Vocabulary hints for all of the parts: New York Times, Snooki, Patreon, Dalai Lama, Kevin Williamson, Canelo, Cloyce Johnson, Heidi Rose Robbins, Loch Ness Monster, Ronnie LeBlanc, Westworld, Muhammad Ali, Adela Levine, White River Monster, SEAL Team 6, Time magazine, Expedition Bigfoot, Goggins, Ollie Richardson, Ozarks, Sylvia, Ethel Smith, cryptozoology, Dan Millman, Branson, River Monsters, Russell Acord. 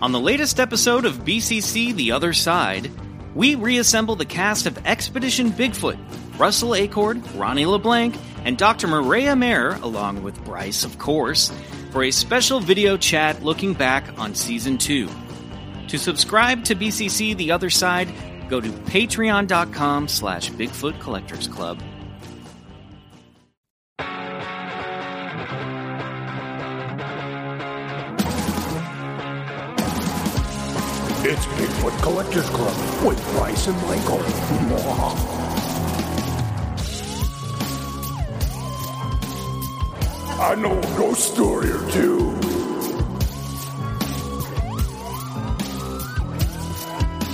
On the latest episode of BCC The Other Side, we reassemble the cast of Expedition Bigfoot, Russell Acord, Ronnie LeBlanc, and Dr. Maria Mayer, along with Bryce, of course, for a special video chat looking back on Season 2. To subscribe to BCC The Other Side, go to patreon.com/Bigfoot Collectors Club. It's Bigfoot Collectors Club with Bryce and Michael. I know a ghost story or two.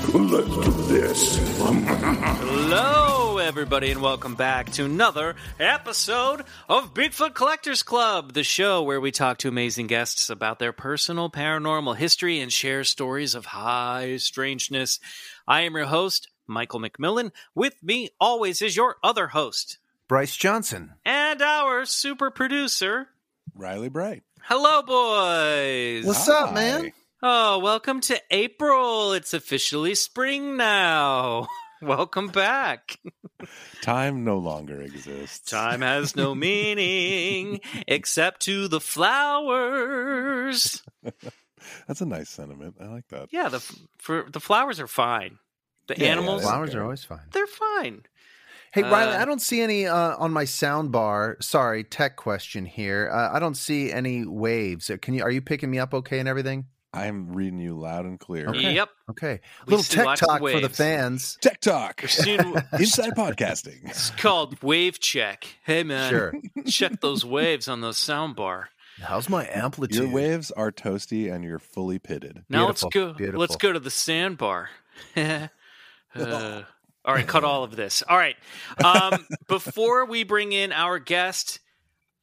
Let's do this. Hello, everybody, and welcome back to another episode of Bigfoot Collectors Club, the show where we talk to amazing guests about their personal paranormal history and share stories of high strangeness. I am your host, Michael McMillan. With me always is your other host, Bryce Johnson. And our super producer, Riley Bright. Hello, boys. What's up, man? Oh, welcome to April. It's officially spring now. Welcome back. Time no longer exists. Time has no meaning except to the flowers. That's a nice sentiment. I like that. Yeah, the flowers are fine. The animals. The flowers are always fine. They're fine. Hey, Riley, I don't see any on my sound bar. Sorry, tech question here. I don't see any waves. Are you picking me up okay and everything? I'm reading you loud and clear. Okay. Yep. Okay. A little tech talk for the fans. Tech talk. Inside podcasting. It's called wave check. Hey, man. Sure. Check those waves on the soundbar. How's my amplitude? Your waves are toasty and you're fully pitted. Now let's go to the sandbar. All right. Cut all of this. All right. Before we bring in our guest...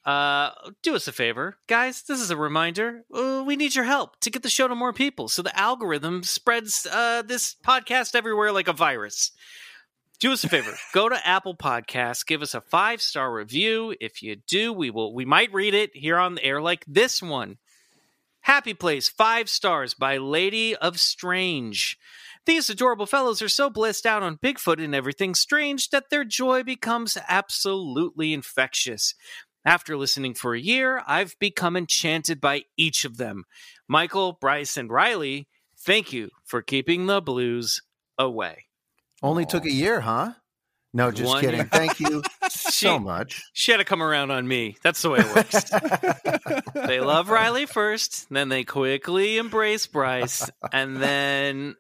do us a favor, guys. This is a reminder. We need your help to get the show to more people, so the algorithm spreads this podcast everywhere like a virus. Do us a favor. Go to Apple Podcasts. Give us a 5-star review. If you do, we might read it here on the air, like this one. Happy Place, 5 stars by Lady of Strange. These adorable fellows are so blissed out on Bigfoot and everything strange that their joy becomes absolutely infectious. After listening for a year, I've become enchanted by each of them. Michael, Bryce, and Riley, thank you for keeping the blues away. Only took a year, huh? No, just kidding. Year. Thank you so much. She had to come around on me. That's the way it works. They love Riley first, then they quickly embrace Bryce, and then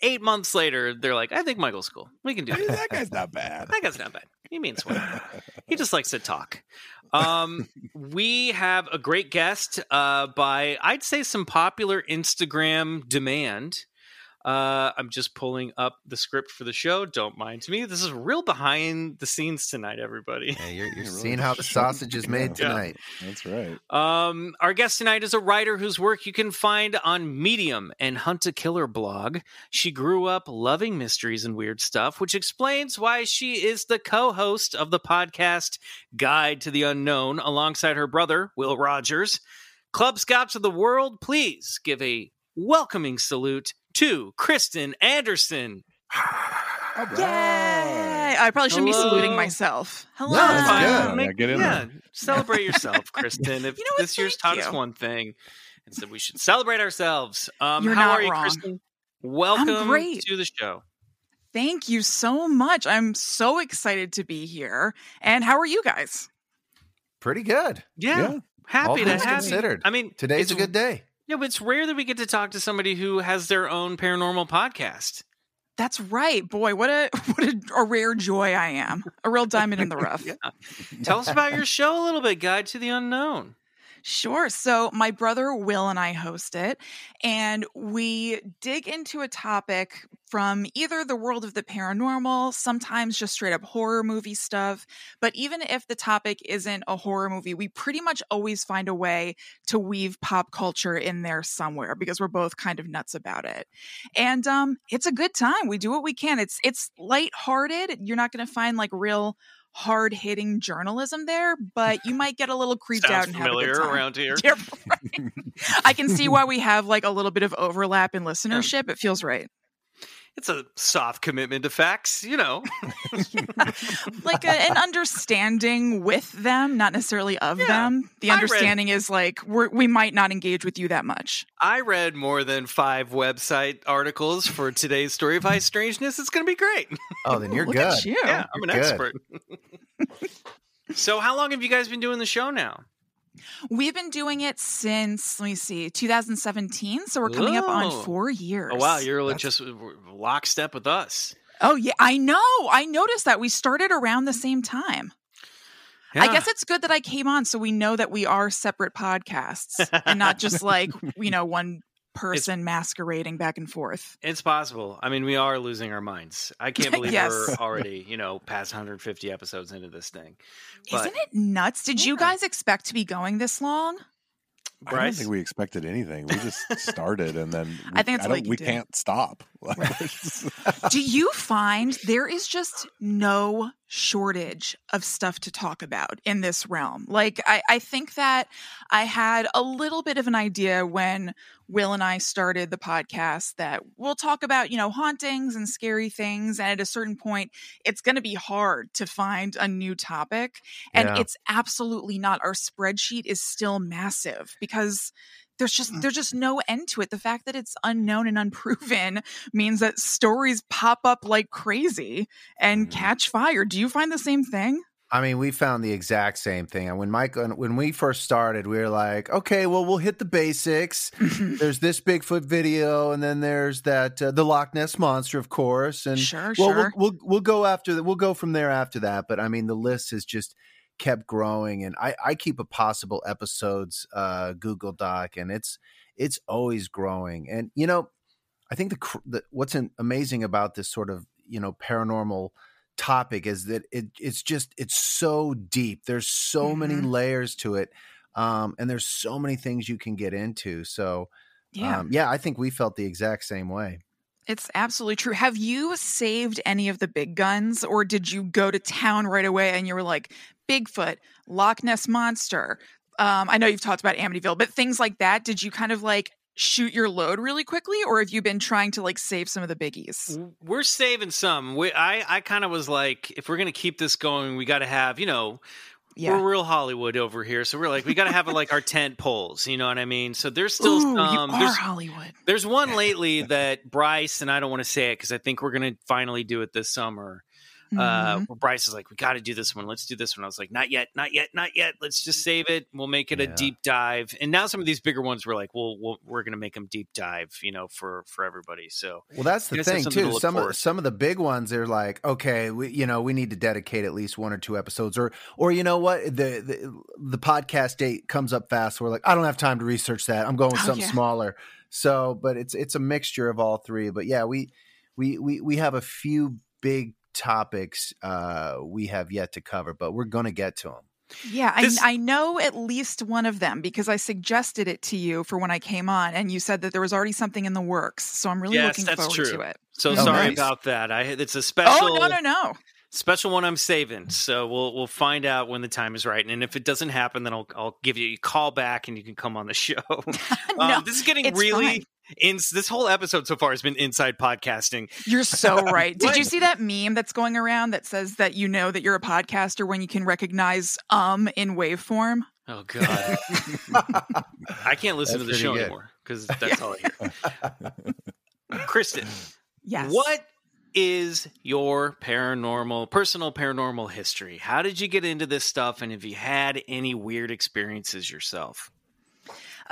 8 months later, they're like, I think Michael's cool. We can do that. That guy's not bad. That guy's not bad. He means well. He just likes to talk. We have a great guest by, I'd say, some popular Instagram demand. I'm just pulling up the script for the show. Don't mind me. This is real behind the scenes tonight, everybody. Yeah, you're seeing how the sausage is made tonight. Yeah. That's right. Our guest tonight is a writer whose work you can find on Medium and Hunt a Killer blog. She grew up loving mysteries and weird stuff, which explains why she is the co-host of the podcast Guide to the Unknown alongside her brother, Will Rogers. Club Scouts of the World, please give a welcoming salute to Kristen Anderson. All right. Yay! I probably shouldn't be saluting myself. Hello. No, that's good. Get in there. Celebrate yourself, Kristen. If this year's taught us one thing, and so we should celebrate ourselves. How are you, Kristen? Welcome to the show. Thank you so much. I'm so excited to be here. And how are you guys? Pretty good. Yeah. Happy to have you. I mean, today's a good day. Yeah, but it's rare that we get to talk to somebody who has their own paranormal podcast. That's right. Boy, what a rare joy I am. A real diamond in the rough. Yeah. Tell us about your show a little bit, Guide to the Unknown. Sure. So my brother Will and I host it, and we dig into a topic from either the world of the paranormal, sometimes just straight up horror movie stuff. But even if the topic isn't a horror movie, we pretty much always find a way to weave pop culture in there somewhere because we're both kind of nuts about it. And it's a good time. We do what we can. It's lighthearted. You're not going to find like real hard-hitting journalism there, but you might get a little creeped out and have a good time. Around here. Yeah, right. I can see why we have like a little bit of overlap in listenership. It feels right. It's a soft commitment to facts, you know. Yeah. Like an understanding with them, not necessarily of them. The understanding is like, we might not engage with you that much. I read more than 5 website articles for today's story of high strangeness. It's going to be great. Oh, then you're good. At you. Yeah, I'm an expert. So how long have you guys been doing the show now? We've been doing it since, 2017. So we're coming up on 4 years. Oh, wow. You're really just lockstep with us. Oh, yeah. I know. I noticed that we started around the same time. Yeah. I guess it's good that I came on so we know that we are separate podcasts and not just like, one person masquerading back and forth. It's possible. I mean, we are losing our minds. I can't believe we're already, past 150 episodes into this thing. But, isn't it nuts? Did you guys expect to be going this long? Bryce? I don't think we expected anything. We just started and then we can't stop. Do you find there is just no shortage of stuff to talk about in this realm? Like, I think that I had a little bit of an idea when Will and I started the podcast that we'll talk about, hauntings and scary things. And at a certain point, it's going to be hard to find a new topic. And it's absolutely not. Our spreadsheet is still massive because there's just no end to it. The fact that it's unknown and unproven means that stories pop up like crazy and catch fire. Do you find the same thing? I mean, we found the exact same thing. And when we first started, we were like, okay, well, we'll hit the basics. There's this Bigfoot video, and then there's that the Loch Ness Monster, of course. And sure. We'll go after that. We'll go from there after that. But I mean, the list has just kept growing, and I keep a possible episodes Google Doc, and it's always growing. And I think the what's amazing about this sort of paranormal topic is that it's so deep. There's so many layers to it, and there's so many things you can get into. So I think we felt the exact same way. It's absolutely true. Have you saved any of the big guns, or did you go to town right away and you were like Bigfoot, Loch Ness Monster? I know you've talked about Amityville, but things like that. Did you kind of like shoot your load really quickly, or have you been trying to like save some of the biggies? We're saving some. I kind of was like, if we're going to keep this going, we got to have, we're real Hollywood over here. So we're like, we got to have like our tent poles. You know what I mean? So there's still there's Hollywood. There's one lately that Bryce, and I don't want to say it because I think we're going to finally do it this summer. Where Bryce is like, we got to do this one. Let's do this one. I was like, not yet. Let's just save it. We'll make it a deep dive. And now some of these bigger ones, we're like, well, we're going to make them deep dive, for everybody. So, well, that's the thing too. Some of the big ones, they're like, okay, we need to dedicate at least 1 or 2 episodes, or you know what, the podcast date comes up fast. So we're like, I don't have time to research that. I'm going with something smaller. So, but it's a mixture of all three. But yeah, we have a few big topics we have yet to cover, but we're going to get to them. Yeah, I know at least one of them because I suggested it to you for when I came on, and you said that there was already something in the works. So I'm really looking forward to it. So sorry about that. It's a special. Oh no. Special one I'm saving. So we'll find out when the time is right. And if it doesn't happen, then I'll give you a call back and you can come on the show. This is getting really fun. This whole episode so far has been inside podcasting. You're so right. Did you see that meme that's going around that says that you know that you're a podcaster when you can recognize in waveform? Oh God. I can't listen to the show anymore because that's all I hear. Kristen. Yes. What is your personal paranormal history? How did you get into this stuff? And have you had any weird experiences yourself?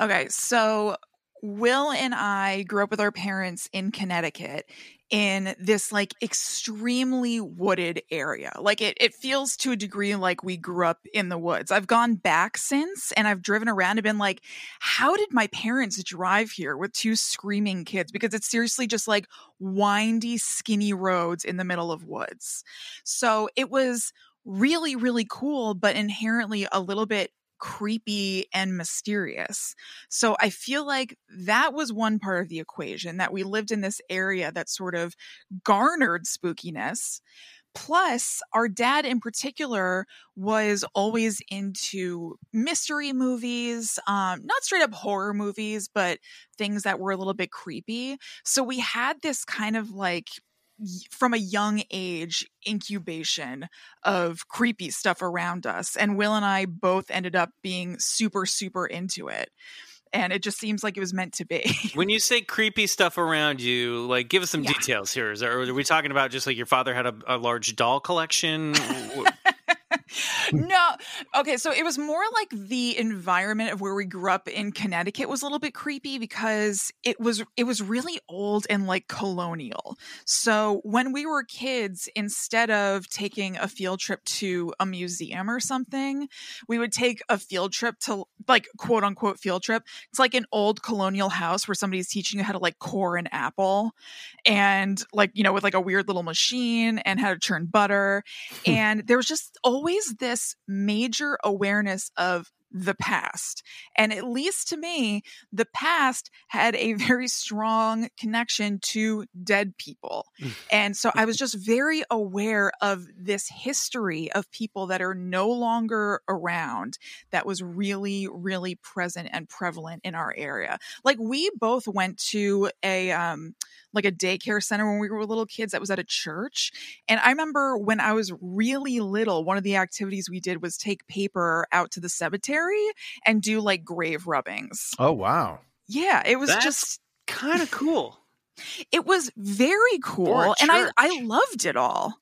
Okay, so Will and I grew up with our parents in Connecticut in this like extremely wooded area. Like it feels to a degree like we grew up in the woods. I've gone back since and I've driven around and been like, how did my parents drive here with two screaming kids? Because it's seriously just like windy, skinny roads in the middle of woods. So it was really, really cool, but inherently a little bit creepy and mysterious. So I feel like that was one part of the equation, that we lived in this area that sort of garnered spookiness. Plus, our dad in particular was always into mystery movies, not straight up horror movies, but things that were a little bit creepy. So we had this kind of like, from a young age, incubation of creepy stuff around us. And Will and I both ended up being super, super into it. And it just seems like it was meant to be. When you say creepy stuff around you, like, give us some details here. Are we talking about just like your father had a large doll collection? No. Okay. So it was more like the environment of where we grew up in Connecticut was a little bit creepy because it was really old and like colonial. So when we were kids, instead of taking a field trip to a museum or something, we would take a field trip to like quote unquote field trip. It's like an old colonial house where somebody's teaching you how to like core an apple and like, you know, with like a weird little machine and how to churn butter. And there was just always this major awareness of the past. And at least to me, the past had a very strong connection to dead people. And so I was just very aware of this history of people that are no longer around that was really, really present and prevalent in our area. Like we both went to a daycare center when we were little kids that was at a church. And I remember when I was really little, one of the activities we did was take paper out to the cemetery and do like grave rubbings. Oh, wow. Yeah. It was just kind of cool. It was very cool. And I loved it all.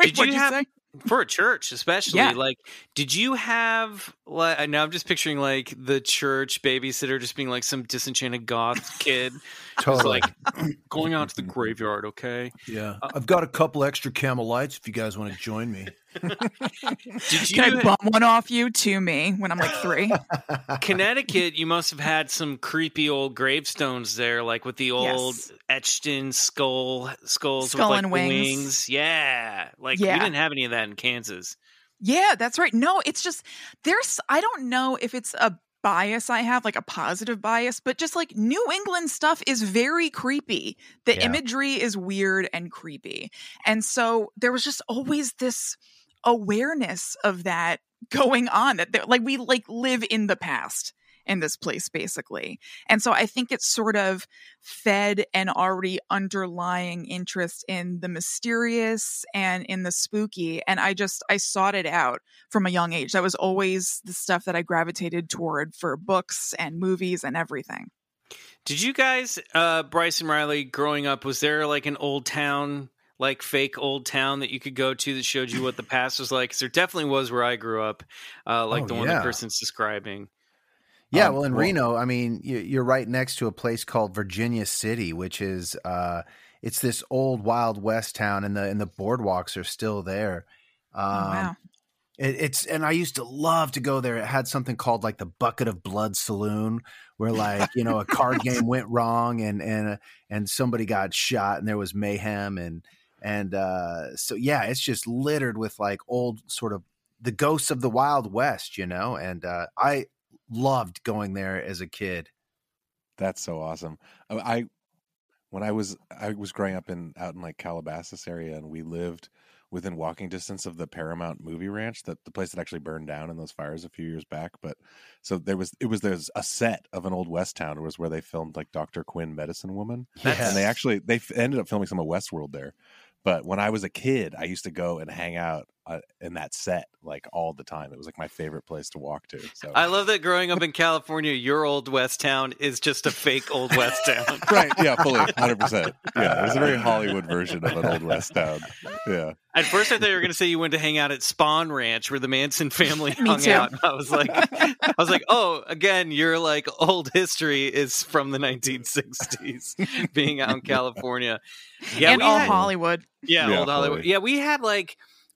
Wait, did you have... For a church, especially, like, did you have, like, now I'm just picturing, like, the church babysitter just being, like, some disenchanted goth kid. Totally. Just, like, going out to the graveyard, okay? Yeah. I've got a couple extra Camelites if you guys want to join me. Can I bum one off you to me when I'm, like, 3? Connecticut, you must have had some creepy old gravestones there, like, with the old etched-in skulls with, like, and wings. Yeah. Like, we didn't have any of that in Kansas. Yeah, that's right. No, it's just I don't know if it's a bias I have, like a positive bias, but just like New England stuff is very creepy. The imagery is weird and creepy. And so there was just always this awareness of that going on, that like we like live in the past in this place basically. And so I think it sort of fed an already underlying interest in the mysterious and in the spooky. And I sought it out from a young age. That was always the stuff that I gravitated toward for books and movies and everything. Did you guys, Bryce and Riley, growing up, was there like an old town, like fake old town that you could go to that showed you what the past was like? Because there definitely was where I grew up, one the person's describing. Yeah, well, in Reno, I mean, you're right next to a place called Virginia City, which is it's this old Wild West town, and the boardwalks are still there. Wow. And I used to love to go there. It had something called like the Bucket of Blood Saloon, where like, you know, a card game went wrong and somebody got shot and there was mayhem and so it's just littered with like old sort of the ghosts of the Wild West, you know, and I loved going there as a kid. That's so awesome. When I was growing up out in like Calabasas area, and we lived within walking distance of the Paramount Movie Ranch, that the place that actually burned down in those fires a few years back. But so there was a set of an old West town. It was where they filmed like Dr. Quinn Medicine Woman, and they ended up filming some of Westworld there. But when I was a kid, I used to go and hang out in that set like all the time. It was like my favorite place to walk to. So I love that growing up in California, your old West town is just a fake old West town. Right. Yeah, fully. 100%. Yeah. It was a very Hollywood version of an old West town. Yeah. At first, I thought you were going to say you went to hang out at Spahn Ranch where the Manson family hung out. I was like, oh, again, your like old history is from the 1960s being out in California. Yeah, and old Hollywood. Yeah, old Hollywood. Yeah, we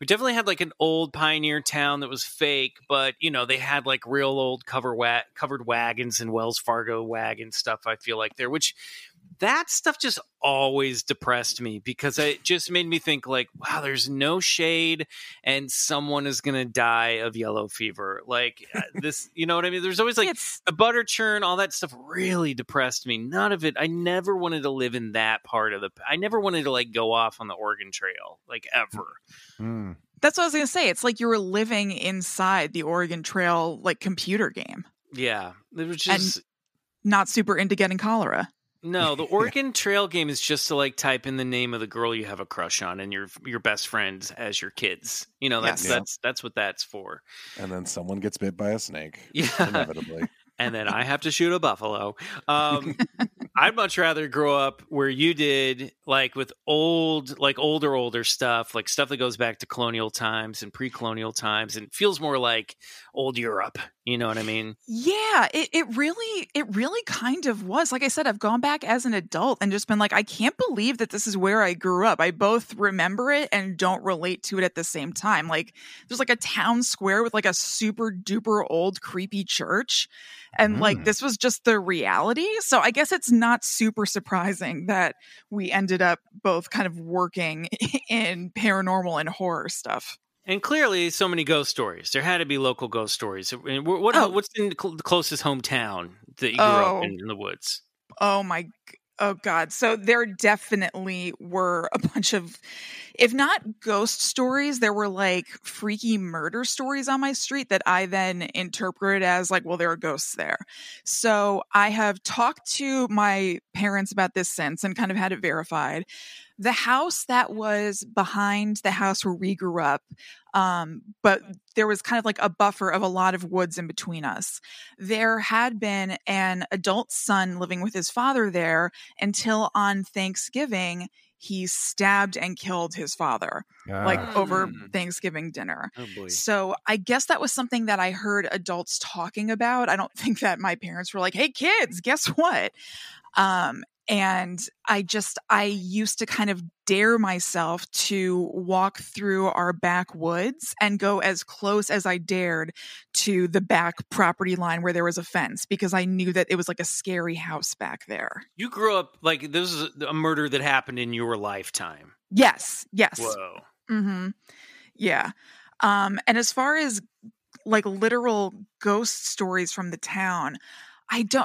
definitely had an old pioneer town that was fake, but you know, they had like real old covered wagons and Wells Fargo wagon stuff. I feel like there, which that stuff just always depressed me because it just made me think like, wow, there's no shade and someone is going to die of yellow fever. Like this, you know what I mean? There's always like a butter churn, all that stuff really depressed me. None of it. I never wanted to live in that part of I never wanted to like go off on the Oregon Trail, like ever. Mm. That's what I was going to say. It's like you were living inside the Oregon Trail, like computer game. Yeah. It was just and not super into getting cholera. No, the Oregon Trail game is just to like type in the name of the girl you have a crush on and your best friends as your kids. You know, that's what that's for. And then someone gets bit by a snake. Yeah. Inevitably. And then I have to shoot a buffalo. I'd much rather grow up where you did, like with older stuff, like stuff that goes back to colonial times and pre-colonial times and feels more like old Europe. You know what I mean? Yeah, it really kind of was. Like I said, I've gone back as an adult and just been like, I can't believe that this is where I grew up. I both remember it and don't relate to it at the same time. Like there's like a town square with like a super duper old creepy church. And like, this was just the reality. So I guess it's not super surprising that we ended up both kind of working in paranormal and horror stuff. And clearly so many ghost stories. There had to be local ghost stories. What's in the closest hometown that you grew up in the woods? Oh God. So there definitely were a bunch of, if not ghost stories, there were like freaky murder stories on my street that I then interpreted as like, well, there are ghosts there. So I have talked to my parents about this since and kind of had it verified. The house that was behind the house where we grew up, but there was kind of like a buffer of a lot of woods in between us. There had been an adult son living with his father there until on Thanksgiving, he stabbed and killed his father over Thanksgiving dinner. Oh, so I guess that was something that I heard adults talking about. I don't think that my parents were like, hey, kids, guess what? And I used to kind of dare myself to walk through our backwoods and go as close as I dared to the back property line where there was a fence because I knew that it was like a scary house back there. You grew up like this is a murder that happened in your lifetime. Yes. Whoa. Mm-hmm. Yeah. And as far as like literal ghost stories from the town,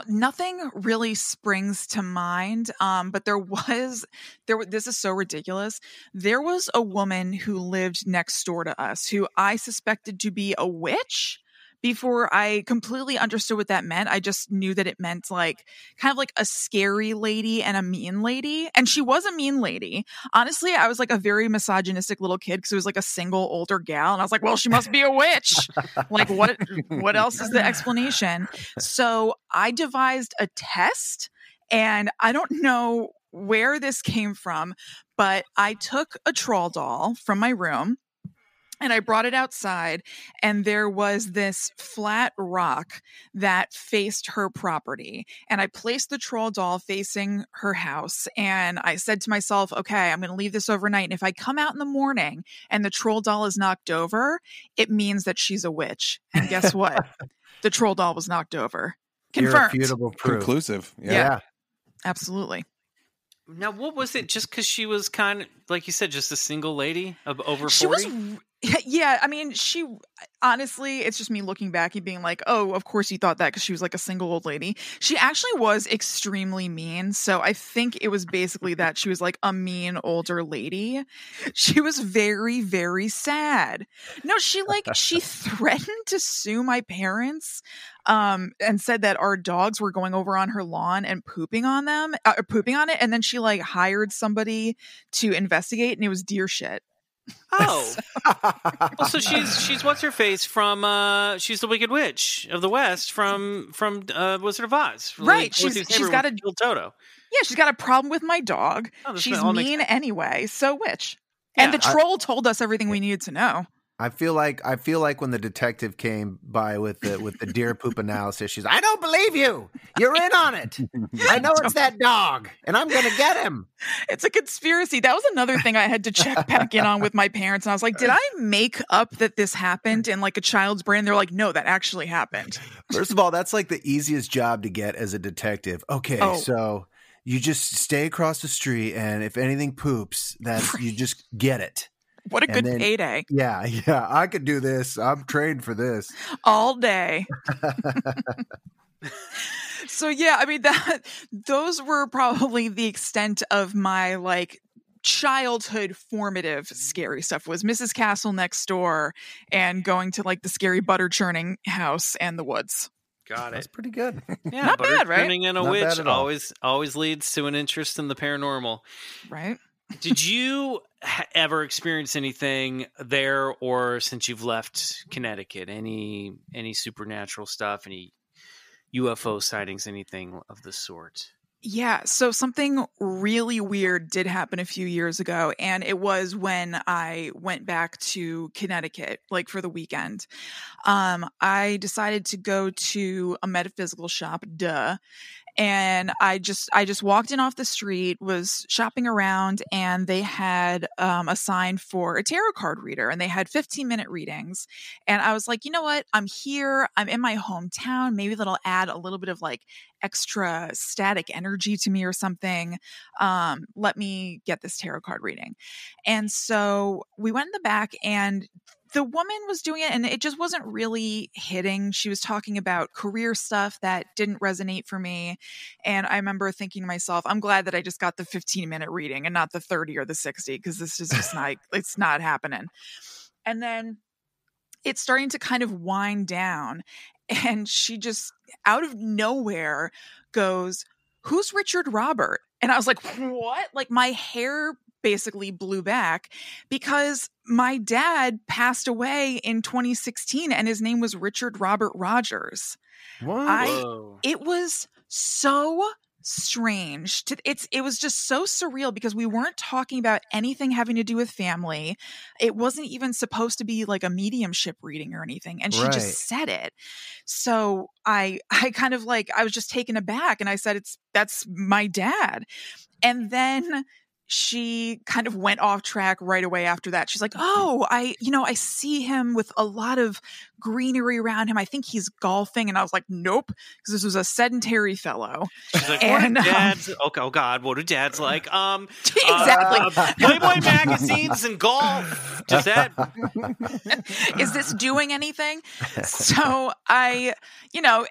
nothing really springs to mind. But this is so ridiculous. There was a woman who lived next door to us who I suspected to be a witch before I completely understood what that meant. I just knew that it meant like kind of like a scary lady and a mean lady. And she was a mean lady. Honestly, I was like a very misogynistic little kid because it was like a single older gal. And I was like, well, she must be a witch. Like what else is the explanation? So I devised a test and I don't know where this came from, but I took a troll doll from my room. And I brought it outside, and there was this flat rock that faced her property. And I placed the troll doll facing her house. And I said to myself, okay, I'm going to leave this overnight. And if I come out in the morning and the troll doll is knocked over, it means that she's a witch. And guess what? The troll doll was knocked over. Confirmed. Irrefutable proof. Conclusive. Yeah. Absolutely. Now, what was it? Just because she was kind of, like you said, just a single lady of over 40? She was Yeah, I mean, she honestly, it's just me looking back and being like, oh, of course you thought that because she was like a single old lady. She actually was extremely mean. So I think it was basically that she was like a mean older lady. She was very, very sad. No, she threatened to sue my parents and said that our dogs were going over on her lawn and pooping on it. And then she like hired somebody to investigate and it was deer shit. Oh, well, so she's what's her face from? She's the Wicked Witch of the West from Wizard of Oz, right? She's got a Toto. Yeah, she's got a problem with my dog. Oh, she's mean anyway, so witch. Yeah. And the troll told us everything we needed to know. I feel like when the detective came by with the deer poop analysis, she's like, I don't believe you. You're in on it. I know it's that dog, and I'm going to get him. It's a conspiracy. That was another thing I had to check back in on with my parents, and I was like, did I make up that this happened in like a child's brain? They're like, no, that actually happened. First of all, that's like the easiest job to get as a detective. Okay, So you just stay across the street, and if anything poops, that's you just get it. What a good payday. Yeah. I could do this. I'm trained for this. All day. So, yeah, I mean, those were probably the extent of my, like, childhood formative scary stuff was Mrs. Castle next door and going to, like, the scary butter churning house and the woods. Got it. That's pretty good. Yeah, not bad, right? Churning and a not witch always leads to an interest in the paranormal. Right. Did you ever experience anything there, or since you've left Connecticut, any supernatural stuff, any UFO sightings, anything of the sort? Yeah, so something really weird did happen a few years ago, and it was when I went back to Connecticut, like for the weekend. I decided to go to a metaphysical shop, and I just walked in off the street, was shopping around, and they had a sign for a tarot card reader, and they had 15-minute readings. And I was like, you know what? I'm here. I'm in my hometown. Maybe that'll add a little bit of like extra static energy to me or something. Let me get this tarot card reading. And so we went in the back, and the woman was doing it, and it just wasn't really hitting. She was talking about career stuff that didn't resonate for me. And I remember thinking to myself, I'm glad that I just got the 15-minute reading and not the 30 or the 60, because this is just not, it's not happening. And then it's starting to kind of wind down. And she just out of nowhere goes, who's Richard Robert? And I was like, what? Like my hair basically blew back, because my dad passed away in 2016 and his name was Richard Robert Rogers. Whoa. It was so strange. It was just so surreal, because we weren't talking about anything having to do with family. It wasn't even supposed to be like a mediumship reading or anything. And she just said it. So I kind of like, I was just taken aback, and I said, that's my dad. And then she kind of went off track right away after that. She's like, oh, I see him with a lot of greenery around him. I think he's golfing. And I was like, nope, because this was a sedentary fellow. She's like, what are dads? Oh, God, what are dads like? Exactly. Playboy magazines and golf. Does that? Is this doing anything? So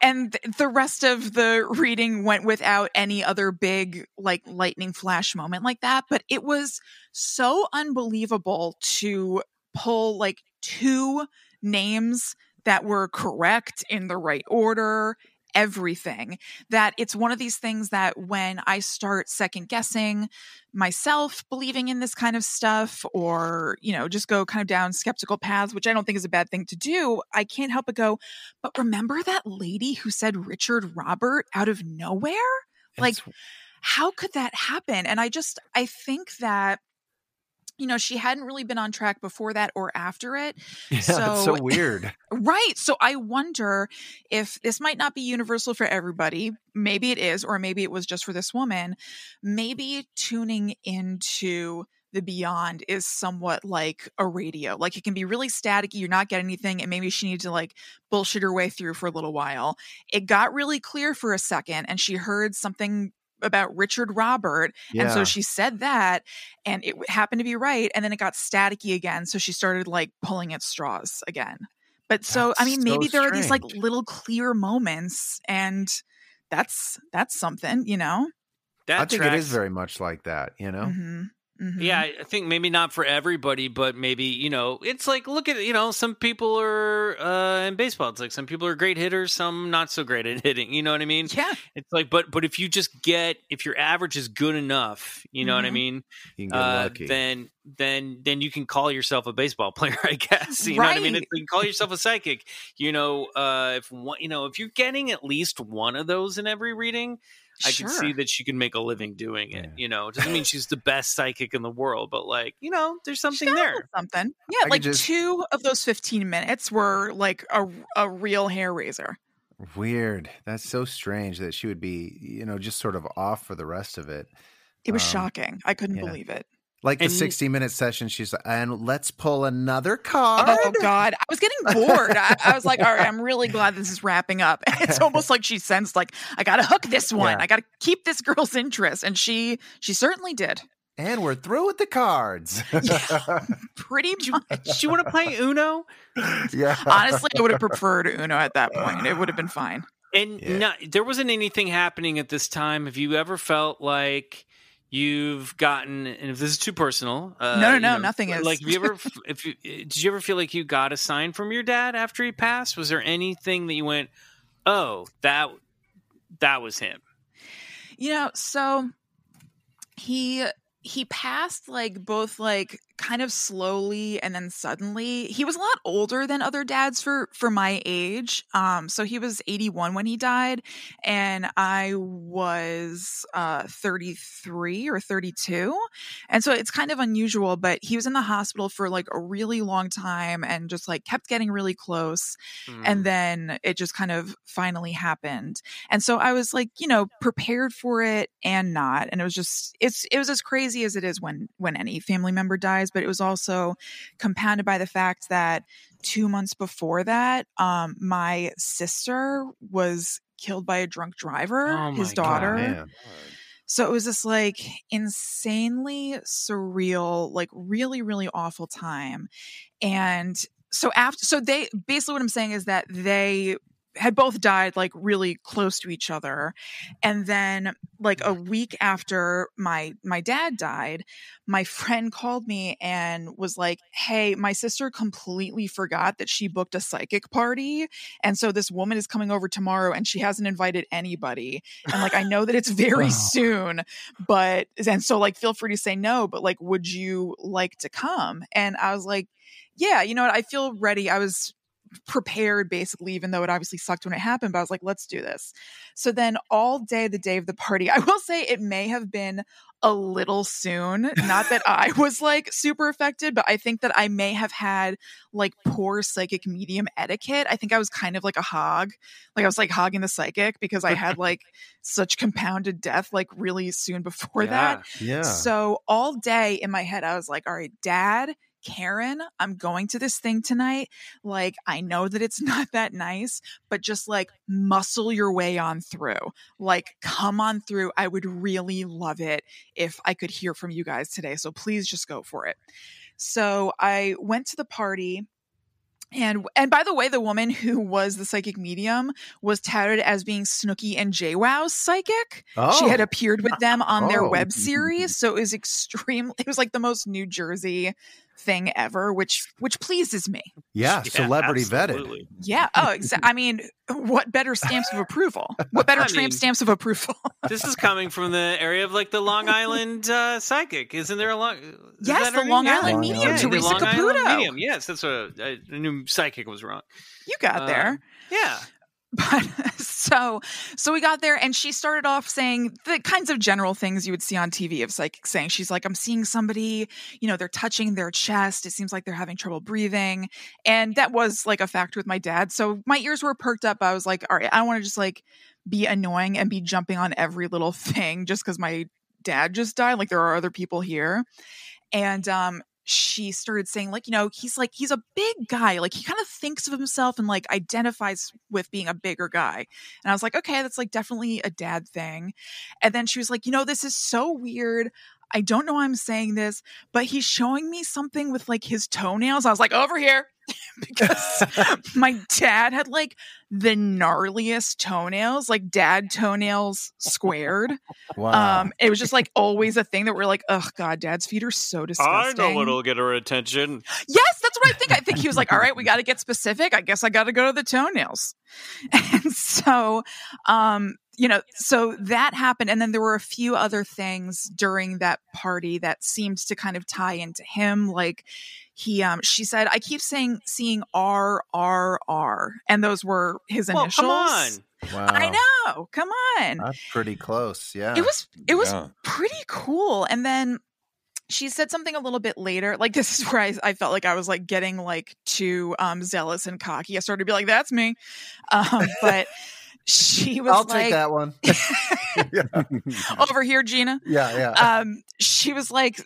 and the rest of the reading went without any other big, like, lightning flash moment like that. But it was so unbelievable to pull like two names that were correct in the right order, everything, that it's one of these things that when I start second guessing myself, believing in this kind of stuff, or, just go kind of down skeptical paths, which I don't think is a bad thing to do, I can't help but go, but remember that lady who said Richard Robert out of nowhere? Like, how could that happen? And I think that, she hadn't really been on track before that or after it. Yeah, so that's so weird. Right. So I wonder if this might not be universal for everybody. Maybe it is, or maybe it was just for this woman. Maybe tuning into the beyond is somewhat like a radio. Like, it can be really staticky. You're not getting anything. And maybe she needed to like bullshit her way through for a little while. It got really clear for a second, and she heard something about Richard Robert. Yeah. And so she said that and it happened to be right. And then it got staticky again. So she started like pulling at straws again. But that's so, I mean, maybe so there are these like little clear moments and that's something, you know? That I think it is very much like that, you know? Mm-hmm. Mm-hmm. Yeah, I think maybe not for everybody, but maybe, you know, it's like, look at, you know, some people are in baseball. It's like some people are great hitters, some not so great at hitting. You know what I mean? Yeah. It's like, but if you just get, if your average is good enough, you know mm-hmm. what I mean? You can get lucky. Then you can call yourself a baseball player, I guess. You know what I mean? It's, you can call yourself a psychic. You know, if one, you know, if you're getting at least one of those in every reading, I can see that she can make a living doing it. Yeah. You know, it doesn't mean she's the best psychic in the world, but like, you know, there's something there. Something, yeah. Like just... 2 of those 15 minutes were like a real hair raiser. Weird. That's so strange that she would be, you know, just sort of off for the rest of it. It was shocking. I couldn't believe it. Like the 60-minute session, she's like, and let's pull another card. Oh, God. I was getting bored. I was like, all right, I'm really glad this is wrapping up. And it's almost like she sensed, like, I got to hook this one. Yeah. I got to keep this girl's interest. And she certainly did. And we're through with the cards. Yeah, pretty much. Do you want to play Uno? Yeah. Honestly, I would have preferred Uno at that point. It would have been fine. And no, there wasn't anything happening at this time. Have you ever felt like... you've gotten, and if this is too personal, no, nothing is. Like, have you ever, did you ever feel like you got a sign from your dad after he passed? Was there anything that you went, oh, that was him? You know, so he passed like both like kind of slowly and then suddenly. He was a lot older than other dads for my age. So he was 81 when he died and I was 33 or 32. And so it's kind of unusual, but he was in the hospital for like a really long time and just like kept getting really close. Mm. And then it just kind of finally happened. And so I was like, you know, prepared for it and not. And it was just, it was as crazy as it is when any family member dies. But it was also compounded by the fact that 2 months before that, my sister was killed by a drunk driver, his daughter. God, so it was this like insanely surreal, like really, really awful time. And so they basically, what I'm saying is that they had both died like really close to each other. And then like a week after my dad died, my friend called me and was like, hey, my sister completely forgot that she booked a psychic party. And so this woman is coming over tomorrow and she hasn't invited anybody. And like, I know that it's very soon, but, and so like, feel free to say no, but like, would you like to come? And I was like, yeah, you know what? I feel ready. I was prepared basically, even though it obviously sucked when it happened, but I was like, let's do this. So then all day, the day of the party, I will say it may have been a little soon. Not that I was like super affected, but I think that I may have had like poor psychic medium etiquette. I think I was kind of like a hog. Like I was like hogging the psychic because I had like such compounded death like really soon before that. Yeah. So all day in my head, I was like, all right, Dad, Karen, I'm going to this thing tonight. Like, I know that it's not that nice, but just like muscle your way on through. Like, come on through. I would really love it if I could hear from you guys today. So please just go for it. So I went to the party. And by the way, the woman who was the psychic medium was touted as being Snooki and JWoww's psychic. Oh. She had appeared with them on their web series. So it was like the most New Jersey thing ever, which pleases me. Yeah, celebrity vetted. Yeah. Oh, exactly. I mean, what better stamps of approval? What better stamps of approval? This is coming from the area of like the Long Island psychic. Isn't there a Long? Yes, the Long Island medium. Yeah, Teresa Caputo. Yes, that's what I knew. Psychic was wrong. You got there. Yeah. But so we got there and she started off saying the kinds of general things you would see on TV of psychics saying. She's like, I'm seeing somebody, you know, they're touching their chest. It seems like they're having trouble breathing. And that was like a fact with my dad. So my ears were perked up. I was like, all right, I don't want to just like be annoying and be jumping on every little thing just because my dad just died. Like there are other people here. And she started saying, like, you know, he's a big guy. Like, he kind of thinks of himself and like identifies with being a bigger guy. And I was like, okay, that's like definitely a dad thing. And then she was like, you know, this is so weird. I don't know why I'm saying this, but he's showing me something with like his toenails. I was like, over here. Because my dad had like the gnarliest toenails, like dad toenails squared. Wow. It was just like always a thing that we're like, oh God, dad's feet are so disgusting. I know what'll get her attention. Yes, that's what I think. I think he was like, all right, we got to get specific. I guess I got to go to the toenails. And so, you know, so that happened. And then there were a few other things during that party that seemed to kind of tie into him. Like, she said, I keep seeing RRR, and those were his initials. Come on. Wow. I know. Come on. That's pretty close. Yeah. It was pretty cool. And then she said something a little bit later. Like, this is where I felt like I was like getting like too zealous and cocky. I started to be like, that's me. But she was I'll take that one. Over here, Gina. Yeah. Yeah. She was like,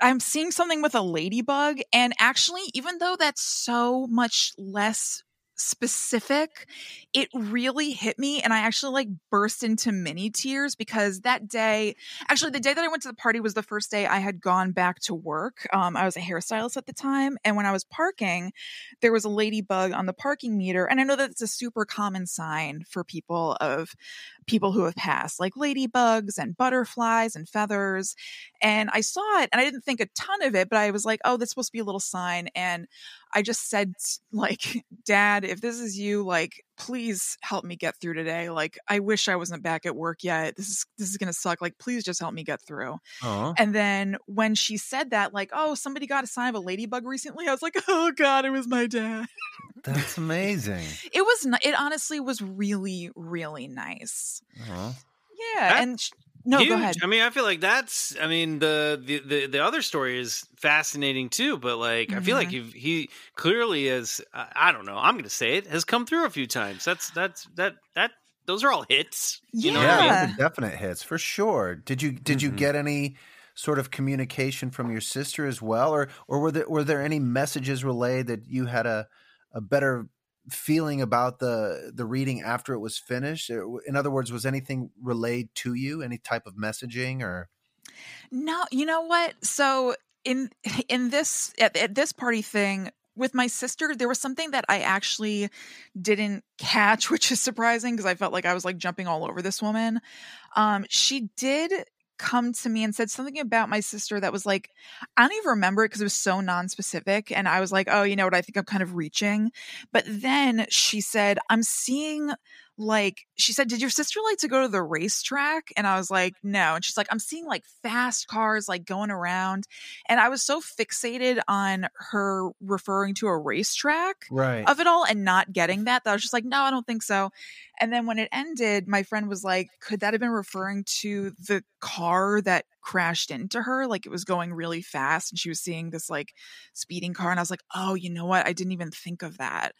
I'm seeing something with a ladybug, and actually, even though that's so much less specific, it really hit me, and I actually like burst into mini tears because that day, actually the day that I went to the party was the first day I had gone back to work. I was a hairstylist at the time, and when I was parking, there was a ladybug on the parking meter, and I know that's a super common sign for people who have passed, like ladybugs and butterflies and feathers. And I saw it and I didn't think a ton of it, but I was like, oh, that's supposed to be a little sign. And I just said, like, Dad, if this is you, like, please help me get through today. Like, I wish I wasn't back at work yet. This is going to suck. Like, please just help me get through. Aww. And then when she said that, like, oh, somebody got a sign of a ladybug recently. I was like, oh God, it was my dad. That's amazing. It honestly was really, really nice. Aww. Yeah. Go ahead. I mean, I feel like the other story is fascinating too, but like, mm-hmm. I feel like he clearly is, I don't know, I'm going to say it, has come through a few times. Those are all hits. Yeah. You know what I mean? Definite hits for sure. Did you get any sort of communication from your sister as well? Or were there any messages relayed that you had a better feeling about the reading after it was finished? In other words, was anything relayed to you, any type of messaging or? No, you know what? So in this, at this party thing with my sister, there was something that I actually didn't catch, which is surprising because I felt like I was like jumping all over this woman. She did come to me and said something about my sister that was like, I don't even remember it because it was so non-specific. And I was like, oh, you know what? I think I'm kind of reaching. But then she said, I'm seeing like, she said, did your sister like to go to the racetrack? And I was like, no. And she's like, I'm seeing like fast cars like going around. And I was so fixated on her referring to a racetrack of it all and not getting that I was just like, no, I don't think so. And then when it ended, my friend was like, could that have been referring to the car that crashed into her? Like, it was going really fast and she was seeing this like speeding car. And I was like, oh, you know what? I didn't even think of that.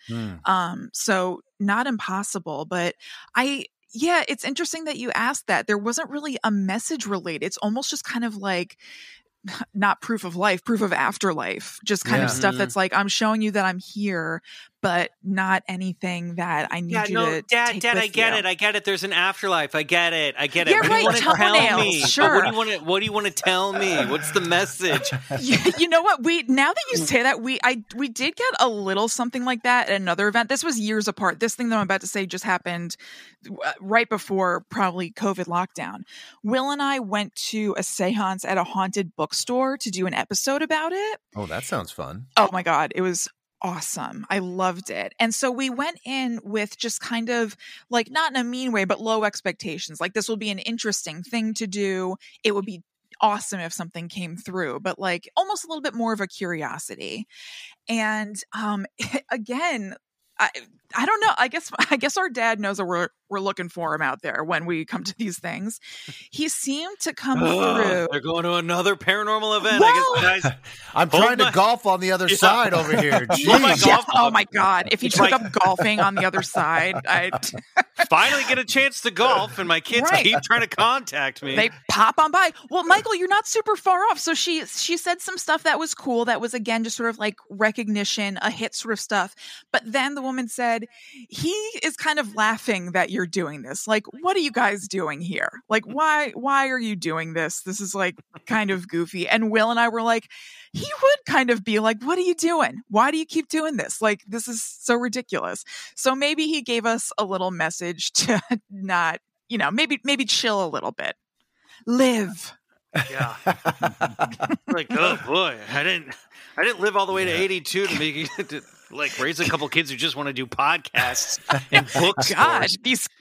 So not impossible, but it's interesting that you asked that. There wasn't really a message related. It's almost just kind of like, not proof of life, proof of afterlife, just kind of stuff that's like, I'm showing you that I'm here, but not anything that I need to Dad, take with you. I get it. There's an afterlife. I get it. Yeah, what do you want to tell me? Sure. What do you want to tell me? What's the message? You know what? Now that you say that, we did get a little something like that at another event. This was years apart. This thing that I'm about to say just happened right before probably COVID lockdown. Will and I went to a seance at a haunted bookstore to do an episode about it. Oh, that sounds fun. Oh my God. It was awesome. I loved it. And so we went in with just kind of like, not in a mean way, but low expectations. Like, this will be an interesting thing to do. It would be awesome if something came through, but like almost a little bit more of a curiosity. And again, I don't know. I guess our dad knows that we're looking for him out there when we come to these things. He seemed to come through. They're going to another paranormal event. Well, I guess, guys, I'm trying to golf on the other side over here. Jeez. Oh my God! If he took up golfing on the other side, finally get a chance to golf, and my kids keep trying to contact me. They pop on by. Well, Michael, you're not super far off. So she said some stuff that was cool. That was, again, just sort of like recognition, a hit sort of stuff. But then the woman said, he is kind of laughing that you're doing this. Like, what are you guys doing here? Like, why are you doing this? This is like kind of goofy. And Will and I were like, he would kind of be like, what are you doing? Why do you keep doing this? Like, this is so ridiculous. So maybe he gave us a little message to not, you know, maybe chill a little bit. Live. Yeah. Like, oh boy, I didn't live all the way to 82 to make it. Like, raise a couple kids who just want to do podcasts and books. God,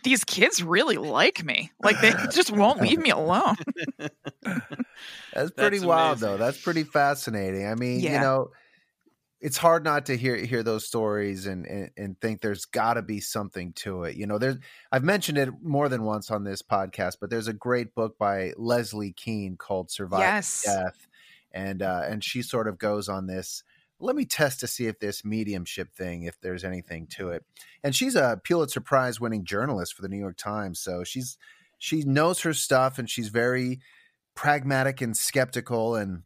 these kids really like me. Like, they just won't leave me alone. That's pretty wild, though. That's pretty fascinating. I mean, you know, it's hard not to hear those stories and think there's got to be something to it. You know, I've mentioned it more than once on this podcast, but there's a great book by Leslie Kean called "Surviving Death," and she sort of goes on this. Let me test to see if this mediumship thing, if there's anything to it. And she's a Pulitzer Prize winning journalist for the New York Times. So she knows her stuff, and she's very pragmatic and skeptical. And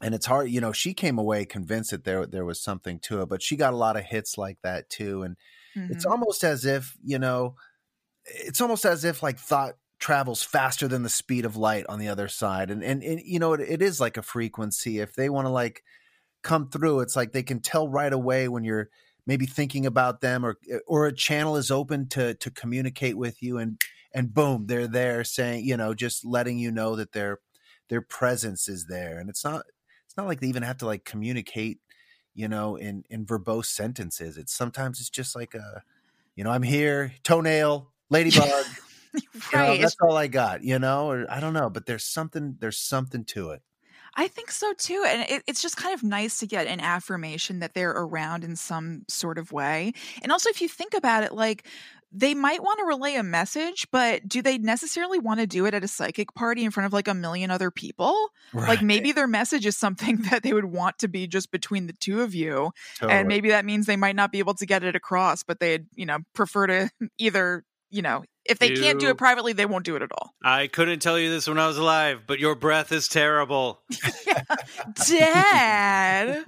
it's hard, you know, she came away convinced that there was something to it, but she got a lot of hits like that too. And it's almost as if, you know, like thought travels faster than the speed of light on the other side. And you know, it is like a frequency. If they want to like come through, it's like they can tell right away when you're maybe thinking about them, or a channel is open to communicate with you, and boom, they're there saying, you know, just letting you know that their presence is there. And it's not like they even have to like communicate, you know, in verbose sentences. It's just like a, you know, I'm here, toenail, ladybug, you know, that's all I got, you know, or I don't know, but there's something to it. I think so too. And it's just kind of nice to get an affirmation that they're around in some sort of way. And also, if you think about it, like, they might want to relay a message, but do they necessarily want to do it at a psychic party in front of like a million other people? Right. Like, maybe their message is something that they would want to be just between the two of you. Totally. And maybe that means they might not be able to get it across, but they'd, you know, prefer to either, you know, if they can't do it privately, they won't do it at all. I couldn't tell you this when I was alive, but your breath is terrible. Dad.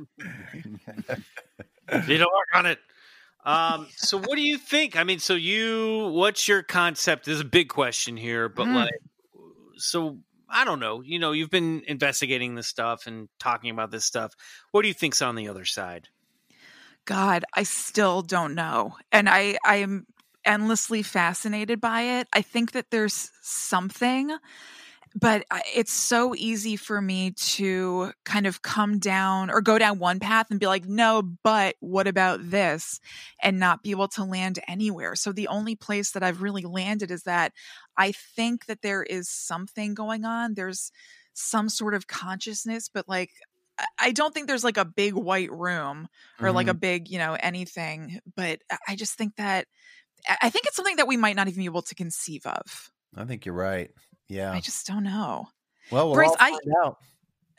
You don't work on it. So what do you think? I mean, so what's your concept? This is a big question here, but so I don't know, you know, you've been investigating this stuff and talking about this stuff. What do you think's on the other side? God, I still don't know. And I am endlessly fascinated by it. I think that there's something, but it's so easy for me to kind of come down or go down one path and be like, no, but what about this? And not be able to land anywhere. So the only place that I've really landed is that I think that there is something going on. There's some sort of consciousness, but like, I don't think there's like a big white room or like a big, you know, anything, but I just think that it's something that we might not even be able to conceive of. I think you're right. Yeah. I just don't know. Well, we'll all find out.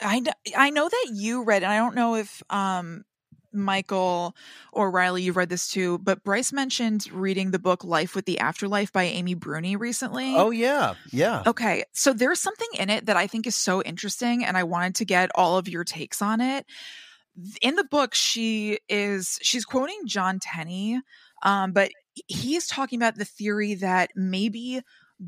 I know that you read, and I don't know if Michael or Riley, you read this too, but Bryce mentioned reading the book Life with the Afterlife by Amy Bruni recently. Oh, yeah. Yeah. Okay. So there's something in it that I think is so interesting, and I wanted to get all of your takes on it. In the book, she's quoting John Tenney, but he is talking about the theory that maybe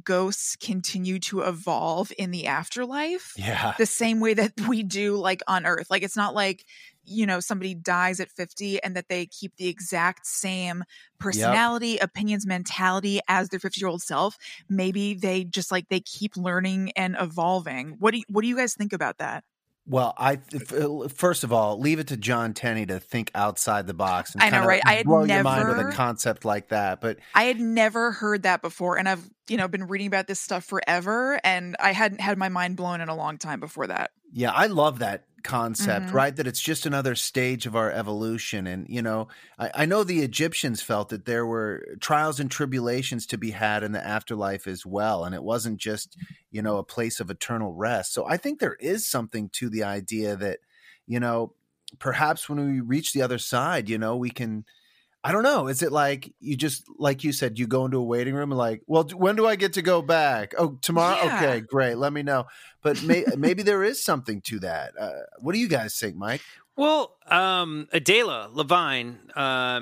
ghosts continue to evolve in the afterlife the same way that we do like on Earth. Like, it's not like, you know, somebody dies at 50 and that they keep the exact same personality, opinions, mentality as their 50-year-old self. Maybe they just like, they keep learning and evolving. What do you guys think about that? Well, first of all, leave it to John Tenney to think outside the box. And I know, right? I had blow your mind with a concept like that, but I had never heard that before, and I've, you know, been reading about this stuff forever, and I hadn't had my mind blown in a long time before that. Yeah, I love that concept, right? That it's just another stage of our evolution, and you know, I know the Egyptians felt that there were trials and tribulations to be had in the afterlife as well, and it wasn't just, you know, a place of eternal rest. So I think there is something to the idea that, you know, perhaps when we reach the other side, you know, we can. I don't know. Is it like you just, like you said, you go into a waiting room and like, well, when do I get to go back? Oh, tomorrow? Yeah. Okay, great. Let me know. But maybe there is something to that. What do you guys think, Mike? Well, Adela Levine,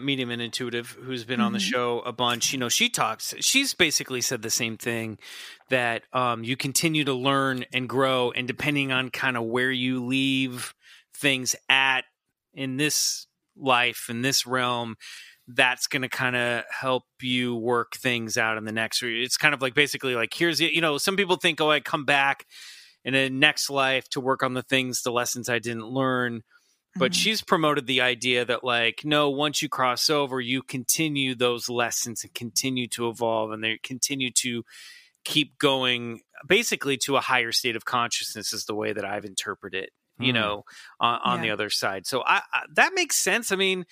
medium and intuitive, who's been on the show a bunch, you know, she talks. She's basically said the same thing, that you continue to learn and grow, and depending on kind of where you leave things at in this life, in this realm, that's going to kind of help you work things out in the next. It's kind of like, basically like, here's the, you know, some people think, oh, I come back in the next life to work on the things, the lessons I didn't learn. But she's promoted the idea that, like, no, once you cross over, you continue those lessons and continue to evolve, and they continue to keep going basically to a higher state of consciousness, is the way that I've interpreted it, you know, on the other side. So I that makes sense. I mean,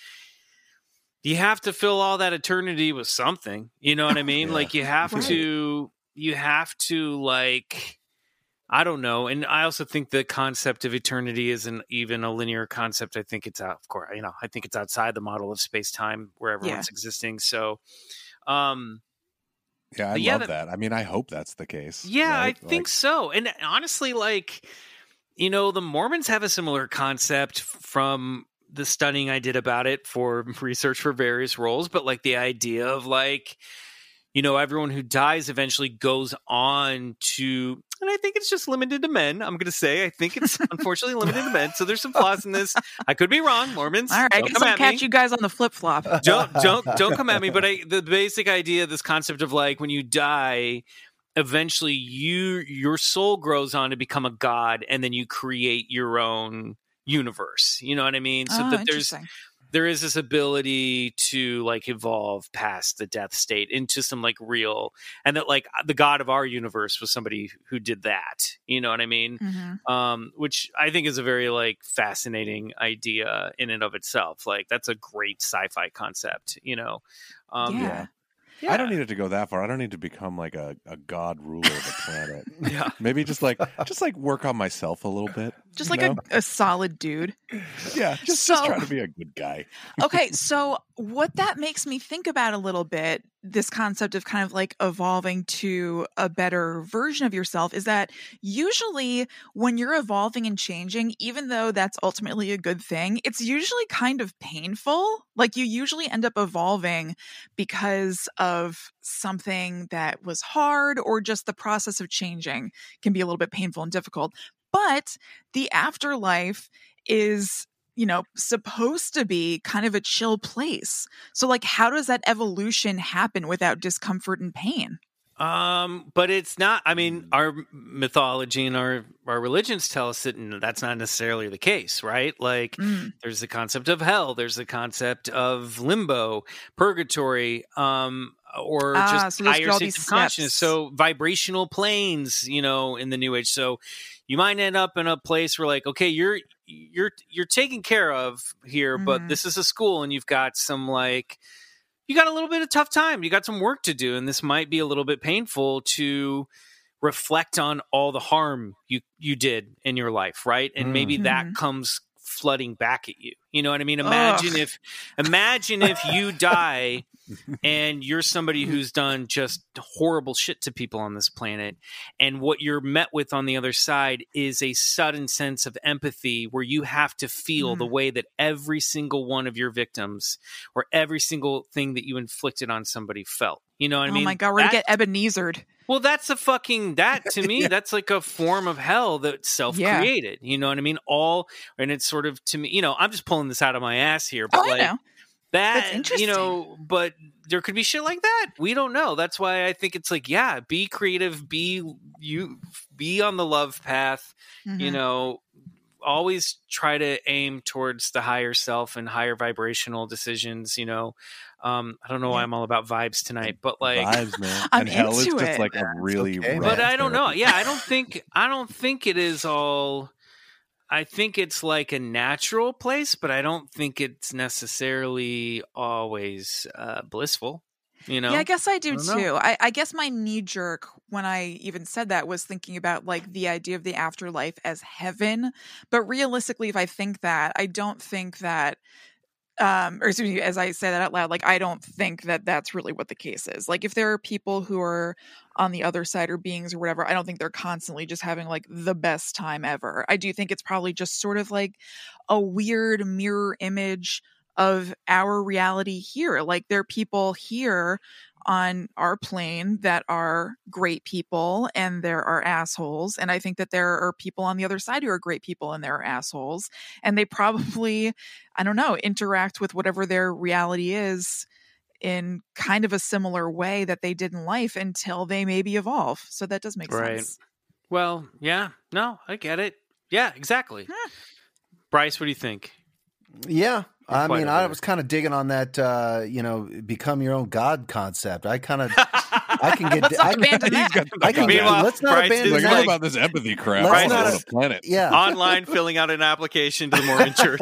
you have to fill all that eternity with something, you know what I mean? Like, you have to, like, I don't know. And I also think the concept of eternity isn't even a linear concept. I think it's out, of course, you know, I think it's outside the model of space time where everyone's existing. So, yeah, I love that. I mean, I hope that's the case. Yeah, right? I think so. And honestly, like, you know, the Mormons have a similar concept from the studying I did about it for research for various roles, but like the idea of, like, you know, everyone who dies eventually goes on to, and I think it's just limited to men. I'm going to say, I think it's unfortunately limited to men. So there's some flaws in this. I could be wrong, Mormons. All right, I guess I'll catch you guys on the flip flop. Don't come at me. But the basic idea, this concept of, like, when you die, eventually your soul grows on to become a god, and then you create your own universe. You know what I mean? So that there is this ability to, like, evolve past the death state into some, like, real, and that, like, the god of our universe was somebody who did that, you know what I mean? Which I think is a very, like, fascinating idea in and of itself. Like, that's a great sci-fi concept, you know? Yeah. I don't need it to go that far. I don't need to become like a god ruler of the planet. Maybe just like work on myself a little bit. Just like a solid dude. Yeah. Just try to be a good guy. Okay. So what that makes me think about a little bit, this concept of kind of like evolving to a better version of yourself, is that usually when you're evolving and changing, even though that's ultimately a good thing, it's usually kind of painful. Like, you usually end up evolving because of something that was hard, or just the process of changing can be a little bit painful and difficult. But the afterlife is, you know, supposed to be kind of a chill place. So, like, how does that evolution happen without discomfort and pain? But it's not, I mean, our mythology and our religions tell us that that's not necessarily the case, right? Like, there's the concept of hell, there's the concept of limbo, purgatory, or just higher states of consciousness. So vibrational planes, you know, in the New Age. So you might end up in a place where, like, okay, you're taken care of here, but this is a school, and you've got some, like, you got a little bit of tough time. You got some work to do, and this might be a little bit painful to reflect on all the harm you did in your life, right? And maybe that comes flooding back at you. You know what I mean? Imagine if you die and you're somebody who's done just horrible shit to people on this planet, and what you're met with on the other side is a sudden sense of empathy where you have to feel the way that every single one of your victims, or every single thing that you inflicted on somebody, felt. You know what I mean? Oh my God, we're gonna get Ebenezered. Well, that's to me, that's like a form of hell that's self-created. Yeah. You know what I mean? And it's sort of, to me, you know, I'm just pulling this out of my ass here, but that's, you know, but there could be shit like that. We don't know. That's why I think it's like, yeah, be creative, be on the love path, you know, always try to aim towards the higher self and higher vibrational decisions, you know. I don't know why I'm all about vibes tonight, but like vibes, man. I'm into hell is just it. Like a really but I don't know. Yeah, I don't think it is all. I think it's like a natural place, but I don't think it's necessarily always blissful. You know? Yeah, I guess I do too. I guess my knee jerk when I even said that was thinking about like the idea of the afterlife as heaven. But realistically, if I think that, I don't think that or excuse me, as I say that out loud, like, I don't think that that's really what the case is. Like, if there are people who are on the other side or beings or whatever, I don't think they're constantly just having like the best time ever. I do think it's probably just sort of like a weird mirror image of our reality here. Like, there are people here on our plane that are great people and there are assholes, and I think that there are people on the other side who are great people and there are assholes, and they probably, I don't know, interact with whatever their reality is in kind of a similar way that they did in life until they maybe evolve. So that does make sense. Well, yeah, no, I get it. Yeah, exactly. Bryce, what do you think? Yeah, I mean, I was kind of digging on that, you know, become your own God concept. I kind of, I can get, let's not abandon that. About this empathy crap. Let's not, on a planet. Yeah. Online filling out an application to the Mormon Church.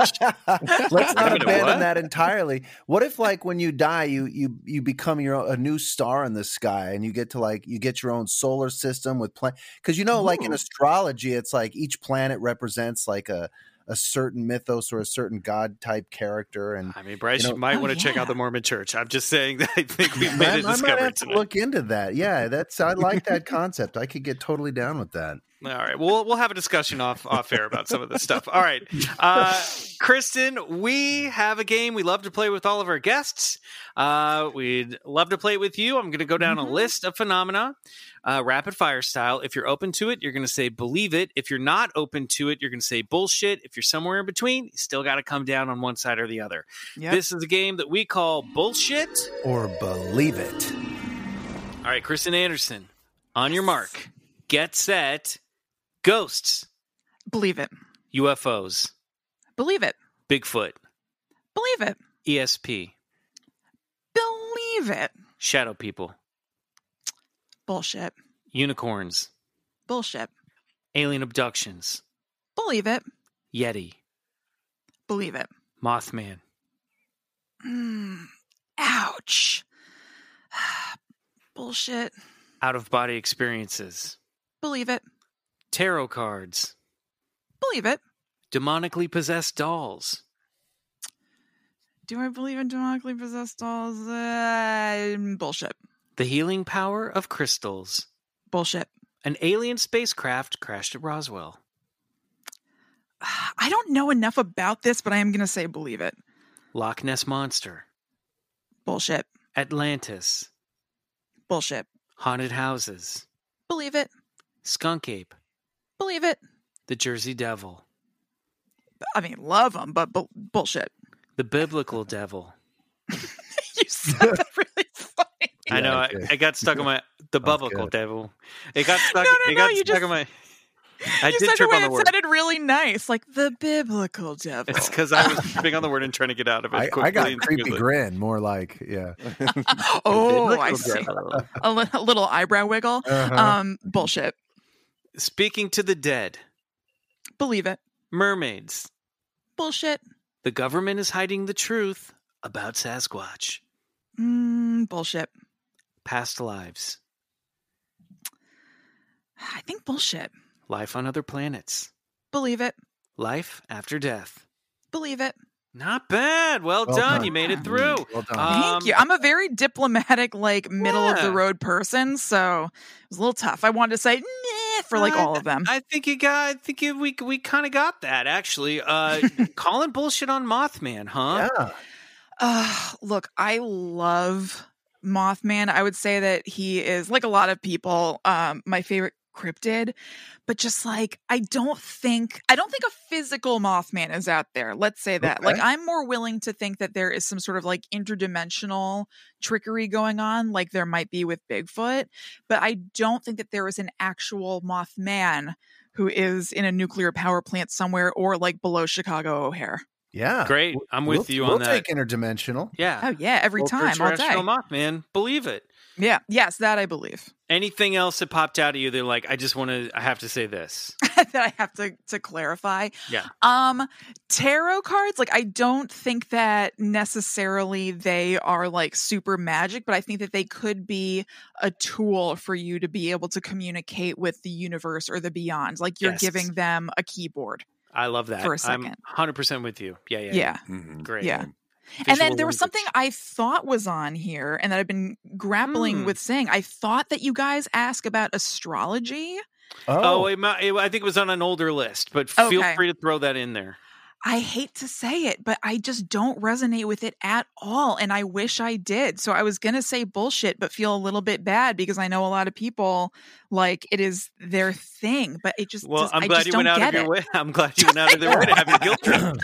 Let's not abandon that entirely. What if, like, when you die, you become your own, a new star in the sky, and you get to, like, you get your own solar system with planets? Because, you know, like in astrology, it's like each planet represents like a certain mythos or a certain god type character. And I mean, Bryce, you might want to check out the Mormon Church. I'm just saying that I think we've made a discovery. I might have to look into that. Yeah, I like that concept. I could get totally down with that. All right. Well, we'll have a discussion off air about some of this stuff. All right. Kristen, we have a game we love to play with all of our guests. We'd love to play it with you. I'm going to go down a list of phenomena, rapid fire style. If you're open to it, you're going to say believe it. If you're not open to it, you're going to say bullshit. If you're somewhere in between, you still got to come down on one side or the other. Yep. This is a game that we call bullshit or believe it. All right, Kristen Anderson, on your mark. Get set. Ghosts. Believe it. UFOs. Believe it. Bigfoot. Believe it. ESP. Believe it. Shadow people. Bullshit. Unicorns. Bullshit. Alien abductions. Believe it. Yeti. Believe it. Mothman. Ouch. Bullshit. Out-of-body experiences. Believe it. Tarot cards. Believe it. Demonically possessed dolls. Do I believe in demonically possessed dolls? Bullshit. The healing power of crystals. Bullshit. An alien spacecraft crashed at Roswell. I don't know enough about this, but I am going to say believe it. Loch Ness Monster. Bullshit. Atlantis. Bullshit. Haunted houses. Believe it. Skunk ape. Believe it. The Jersey Devil. I mean, love them, but bullshit. The biblical devil. You said that really funny. Yeah, I know. Okay. I got stuck on my... The biblical devil. It got stuck, on my... I did trip on the word. It sounded really nice, like the biblical devil. It's because I was tripping on the word and trying to get out of it. I got a creepy grin, more like, yeah. Oh, I see. A little eyebrow wiggle. Uh-huh. Bullshit. Speaking to the dead. Believe it. Mermaids. Bullshit. The government is hiding the truth about Sasquatch. Bullshit. Past lives. I think bullshit. Life on other planets. Believe it. Life after death. Believe it. Not bad. Well done. You made it through. Well done. Thank you. I'm a very diplomatic, like, middle of the road person, so it was a little tough. I wanted to say nah for like all of them. I think you got. I think we kind of got that actually. Calling bullshit on Mothman, huh? Yeah. Look, I love Mothman. I would say that he is, like a lot of people, my favorite cryptid, but just like I don't think a physical Mothman is out there, let's say that. Okay. Like, I'm more willing to think that there is some sort of like interdimensional trickery going on, like there might be with Bigfoot, but I don't think that there is an actual Mothman who is in a nuclear power plant somewhere or like below Chicago O'Hare. Yeah, great. I'm with you on that. We'll take interdimensional. Yeah. Oh yeah, every time, all day. Mothman, believe it. Yeah. Yes, that I believe. Anything else that popped out at you? They're like, I have to say this. That I have to clarify. Yeah. Tarot cards. Like, I don't think that necessarily they are like super magic, but I think that they could be a tool for you to be able to communicate with the universe or the beyond. Like, you're giving them a keyboard. I love that. For a second. I'm 100% with you. Yeah. Great. Yeah. And then there was something I thought was on here and that I've been grappling with saying. I thought that you guys asked about astrology. I think it was on an older list, but feel free to throw that in there. I hate to say it, but I just don't resonate with it at all. And I wish I did. So I was going to say bullshit, but feel a little bit bad because I know a lot of people, like, it is their thing, but it just, well, I'm glad you went out of your way. I'm glad you went out of their way to have your guilt trip.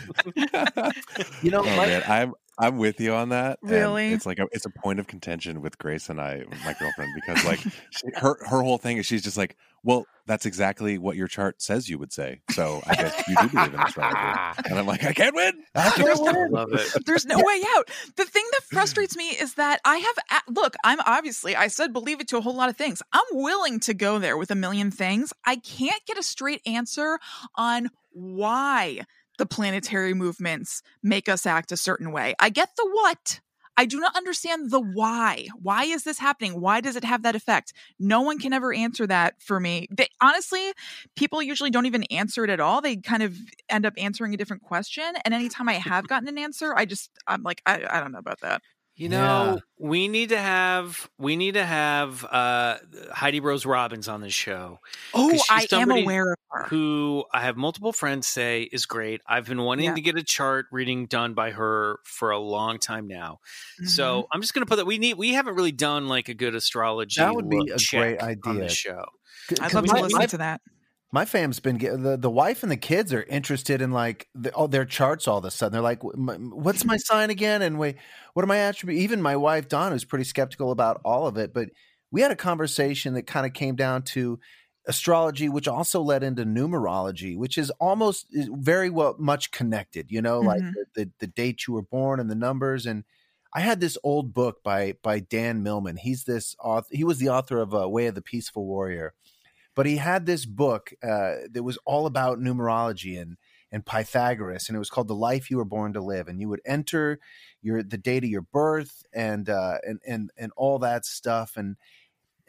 You know, I'm with you on that. Really? And it's like, it's a point of contention with Grace and I, my girlfriend, because like her whole thing is she's just like, well, that's exactly what your chart says you would say. So I guess you do believe in astrology. And I'm like, I can't win. I can't win. Love it. There's no way out. The thing that frustrates me is that I have, look, I'm obviously, I said believe it to a whole lot of things. I'm willing to go there with a million things. I can't get a straight answer on why the planetary movements make us act a certain way. I get the what. I do not understand the why. Why is this happening? Why does it have that effect? No one can ever answer that for me. They, honestly, people usually don't even answer it at all. They kind of end up answering a different question. And anytime I have gotten an answer, I'm like, I don't know about that. You know, we need to have Heidi Rose Robbins on this show. Oh, I am aware of her. Who I have multiple friends say is great. I've been wanting to get a chart reading done by her for a long time now. Mm-hmm. So I'm just going to put that we haven't really done like a good astrology. That would be a great idea on the show. I'd love to listen to that. My fam's been getting the wife and the kids are interested in like their charts all of a sudden. They're like, what's my sign again? And what are my attributes? Even my wife, Dawn, who's pretty skeptical about all of it. But we had a conversation that kind of came down to astrology, which also led into numerology, which is almost very well much connected, you know, like the date you were born and the numbers. And I had this old book by Dan Millman. He's this author. He was the author of Way of the Peaceful Warrior. But he had this book that was all about numerology and Pythagoras, and it was called "The Life You Were Born to Live." And you would enter the date of your birth and all that stuff, and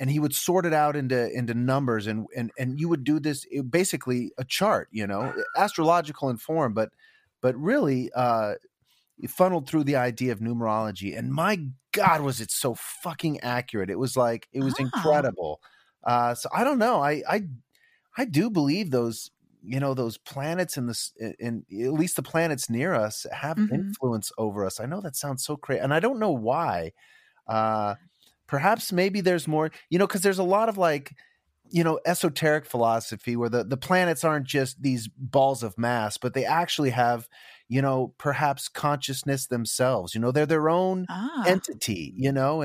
he would sort it out into numbers, and you would do this basically a chart, you know, astrological in form, but really funneled through the idea of numerology. And my God, was it so fucking accurate? It was like incredible. So I don't know. I do believe those, you know, those planets and at least the planets near us have influence over us. I know that sounds so crazy, and I don't know why. Perhaps maybe there's more, you know, because there's a lot of like, you know, esoteric philosophy where the planets aren't just these balls of mass, but they actually have, you know, perhaps consciousness themselves. You know, they're their own entity. You know,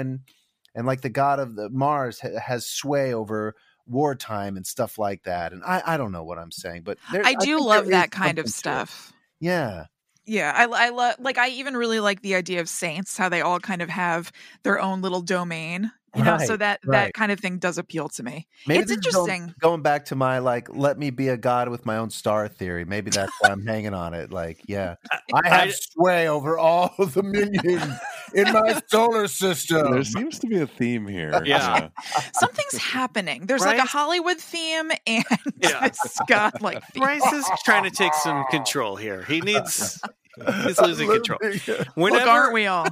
and like the god of Mars has sway over wartime and stuff like that. And I don't know what I'm saying, but I do love that kind of stuff. Yeah. Yeah. I love, like, I even really like the idea of saints, how they all kind of have their own little domain, you know, so that kind of thing does appeal to me. Maybe it's interesting. Going back to my, like, let me be a god with my own star theory. Maybe that's why I'm hanging on it. Like, yeah, I have sway over all of the minions. In my solar system. There seems to be a theme here. Yeah. Something's happening. There's like a Hollywood theme and this godlike theme. Bryce is trying to take some control here. He's losing control. Look, aren't we all?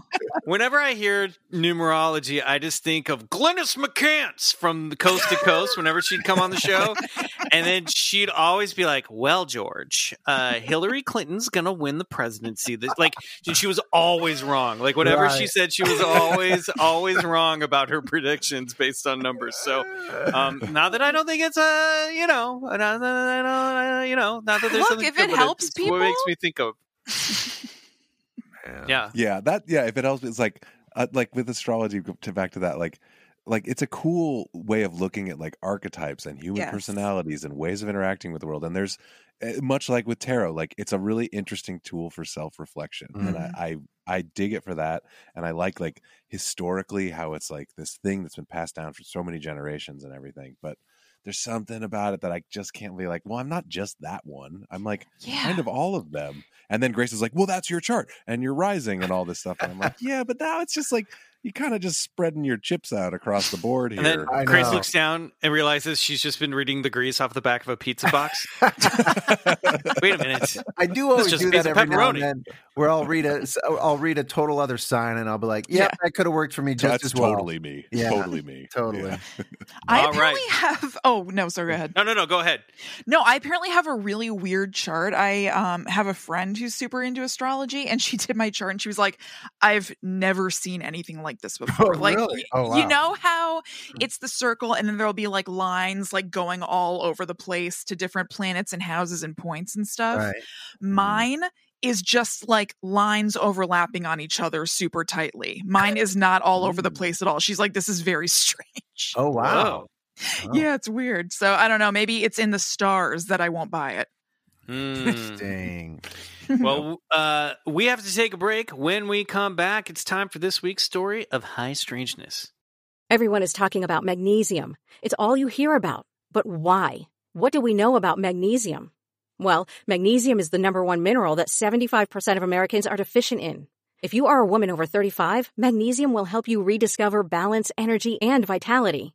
Whenever I hear numerology, I just think of Glynis McCants from the Coast to Coast whenever she'd come on the show. And then she'd always be like, well, George, Hillary Clinton's going to win the presidency. Like, she was always wrong. Like, whatever she said, she was always wrong about her predictions based on numbers. So now that I don't think it's a, you know, not that there's something. Look, if it helps people. What makes me think of. If it helps, it's like with astrology, to back to that, like it's a cool way of looking at like archetypes and human personalities and ways of interacting with the world. And there's much like with tarot, like it's a really interesting tool for self-reflection, and I dig it for that. And I like historically how it's like this thing that's been passed down for so many generations and everything, but there's something about it that I just can't be like, well, I'm not just that one. I'm like kind of all of them. And then Grace is like, well, that's your chart and your rising and all this stuff. And I'm like, yeah, but now it's just like, you kind of just spreading your chips out across the board here. And then Grace looks down and realizes she's just been reading the grease off the back of a pizza box. Wait a minute. I do always do that every now and then, where I'll read a total other sign and I'll be like, yeah, that could have worked for me just as well. Totally me. Yeah. Totally me. Totally. Yeah. I apparently have, oh no, sorry, go ahead. No, go ahead. No, I apparently have a really weird chart. I have a friend who's super into astrology, and she did my chart and she was like, I've never seen anything like this before. Oh, like, really? Oh, wow. You know how it's the circle and then there'll be like lines like going all over the place to different planets and houses and points and stuff. Right. Mine is just like lines overlapping on each other super tightly. Mine is not all over the place at all. She's like, this is very strange. Oh, wow. Oh. Yeah, it's weird. So I don't know. Maybe it's in the stars that I won't buy it. Interesting. Well, we have to take a break. When we come back, it's time for this week's story of high strangeness. Everyone is talking about magnesium. It's all you hear about. But why? What do we know about magnesium? Well, magnesium is the number one mineral that 75% of Americans are deficient in. If you are a woman over 35, magnesium will help you rediscover balance, energy, and vitality.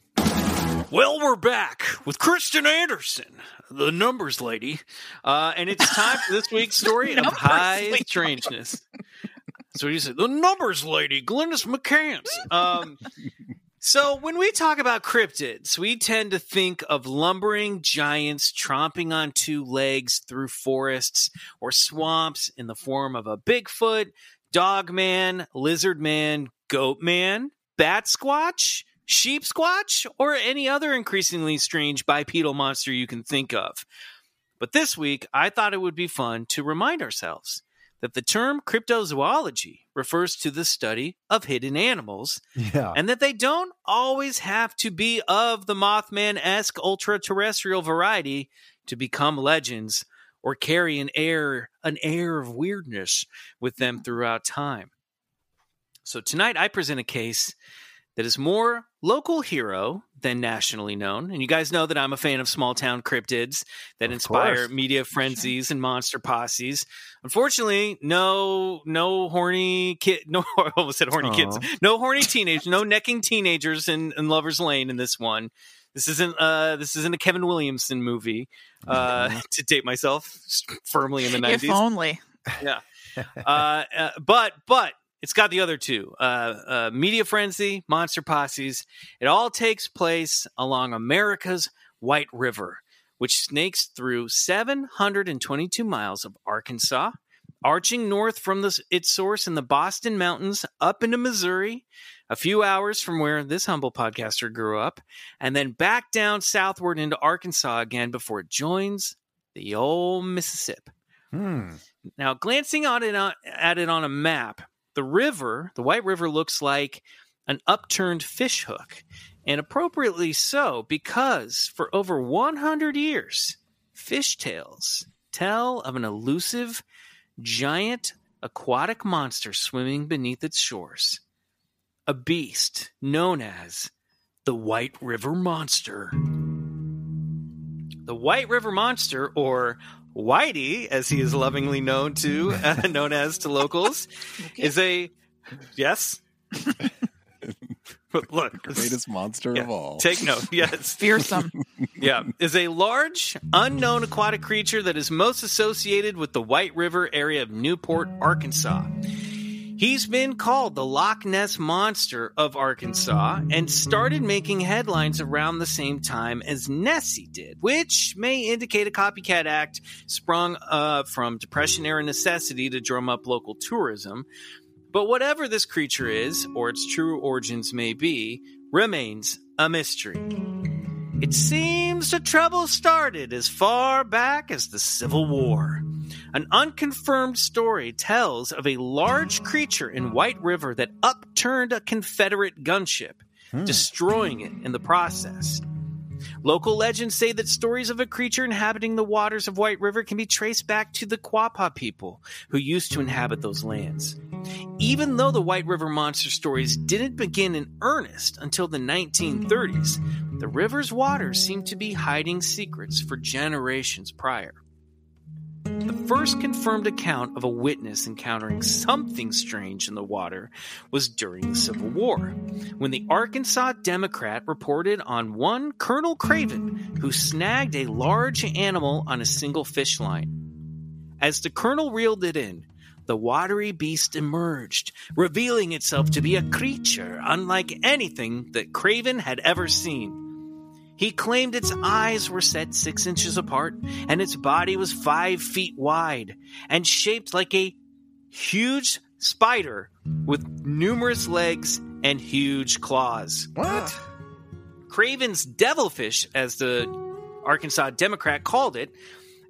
Well, we're back with Kristen Anderson, the numbers lady, and it's time for this week's story of high strangeness. So you said the numbers lady, Glynis McCants. So when we talk about cryptids, we tend to think of lumbering giants tromping on two legs through forests or swamps in the form of a Bigfoot, Dogman, Lizard Man, Goat Man, Bat Squatch, Sheep Squatch, or any other increasingly strange bipedal monster you can think of. But this week, I thought it would be fun to remind ourselves that the term cryptozoology refers to the study of hidden animals, and that they don't always have to be of the Mothman-esque ultra-terrestrial variety to become legends or carry an air of weirdness with them throughout time. So tonight, I present a case that is more local hero than nationally known. And you guys know that I'm a fan of small-town cryptids that inspire media frenzies and monster posses. Unfortunately, no necking teenagers in Lover's Lane in this one. This isn't a Kevin Williamson movie, to date myself firmly in the 90s. If only. Yeah. But it's got the other two, media frenzy, monster posses. It all takes place along America's White River, which snakes through 722 miles of Arkansas, arching north from its source in the Boston Mountains up into Missouri, a few hours from where this humble podcaster grew up, and then back down southward into Arkansas again before it joins the old Mississippi. Now, glancing at it on a map, the White River, looks like an upturned fishhook, and appropriately so, because for over 100 years, fishtails tell of an elusive, giant aquatic monster swimming beneath its shores, a beast known as the White River Monster. The White River Monster, or Whitey, as he is lovingly known as to locals, is the greatest monster of all. Take note. Yes. Fearsome. Is a large, unknown aquatic creature that is most associated with the White River area of Newport, Arkansas. He's been called the Loch Ness Monster of Arkansas and started making headlines around the same time as Nessie did, which may indicate a copycat act sprung from Depression-era necessity to drum up local tourism. But whatever this creature is, or its true origins may be, remains a mystery. It seems the trouble started as far back as the Civil War. An unconfirmed story tells of a large creature in White River that upturned a Confederate gunship, destroying it in the process. Local legends say that stories of a creature inhabiting the waters of White River can be traced back to the Quapaw people who used to inhabit those lands. Even though the White River monster stories didn't begin in earnest until the 1930s, the river's waters seemed to be hiding secrets for generations prior. The first confirmed account of a witness encountering something strange in the water was during the Civil War, when the Arkansas Democrat reported on one Colonel Craven, who snagged a large animal on a single fish line. As the colonel reeled it in, the watery beast emerged, revealing itself to be a creature unlike anything that Craven had ever seen. He claimed its eyes were set 6 inches apart, and its body was 5 feet wide, and shaped like a huge spider with numerous legs and huge claws. What? Craven's devilfish, as the Arkansas Democrat called it,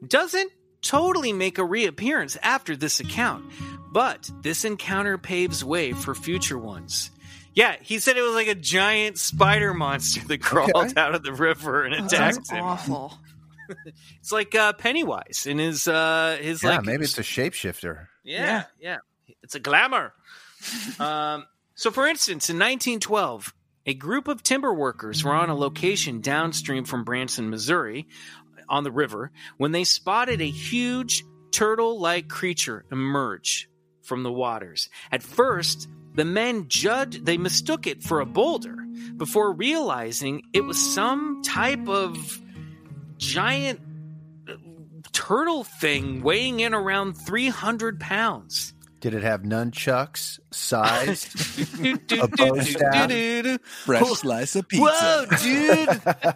doesn't totally make a reappearance after this account, but this encounter paves way for future ones. Yeah, he said it was like a giant spider monster that crawled out of the river and attacked him. Awful. It's like Pennywise in his like. Yeah, maybe it's a shapeshifter. Yeah. It's a glamour. So, for instance, in 1912, a group of timber workers were on a location downstream from Branson, Missouri, on the river, when they spotted a huge turtle-like creature emerge from the waters. At first, the men they mistook it for a boulder before realizing it was some type of giant turtle thing weighing in around 300 pounds. Did it have nunchucks, size, a bow staff, fresh slice of pizza? Whoa, dude!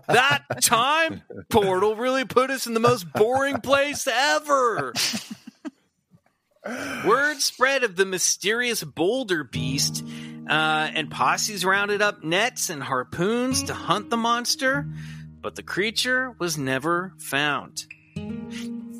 That time portal really put us in the most boring place ever! Word spread of the mysterious boulder beast, and posses rounded up nets and harpoons to hunt the monster, but the creature was never found.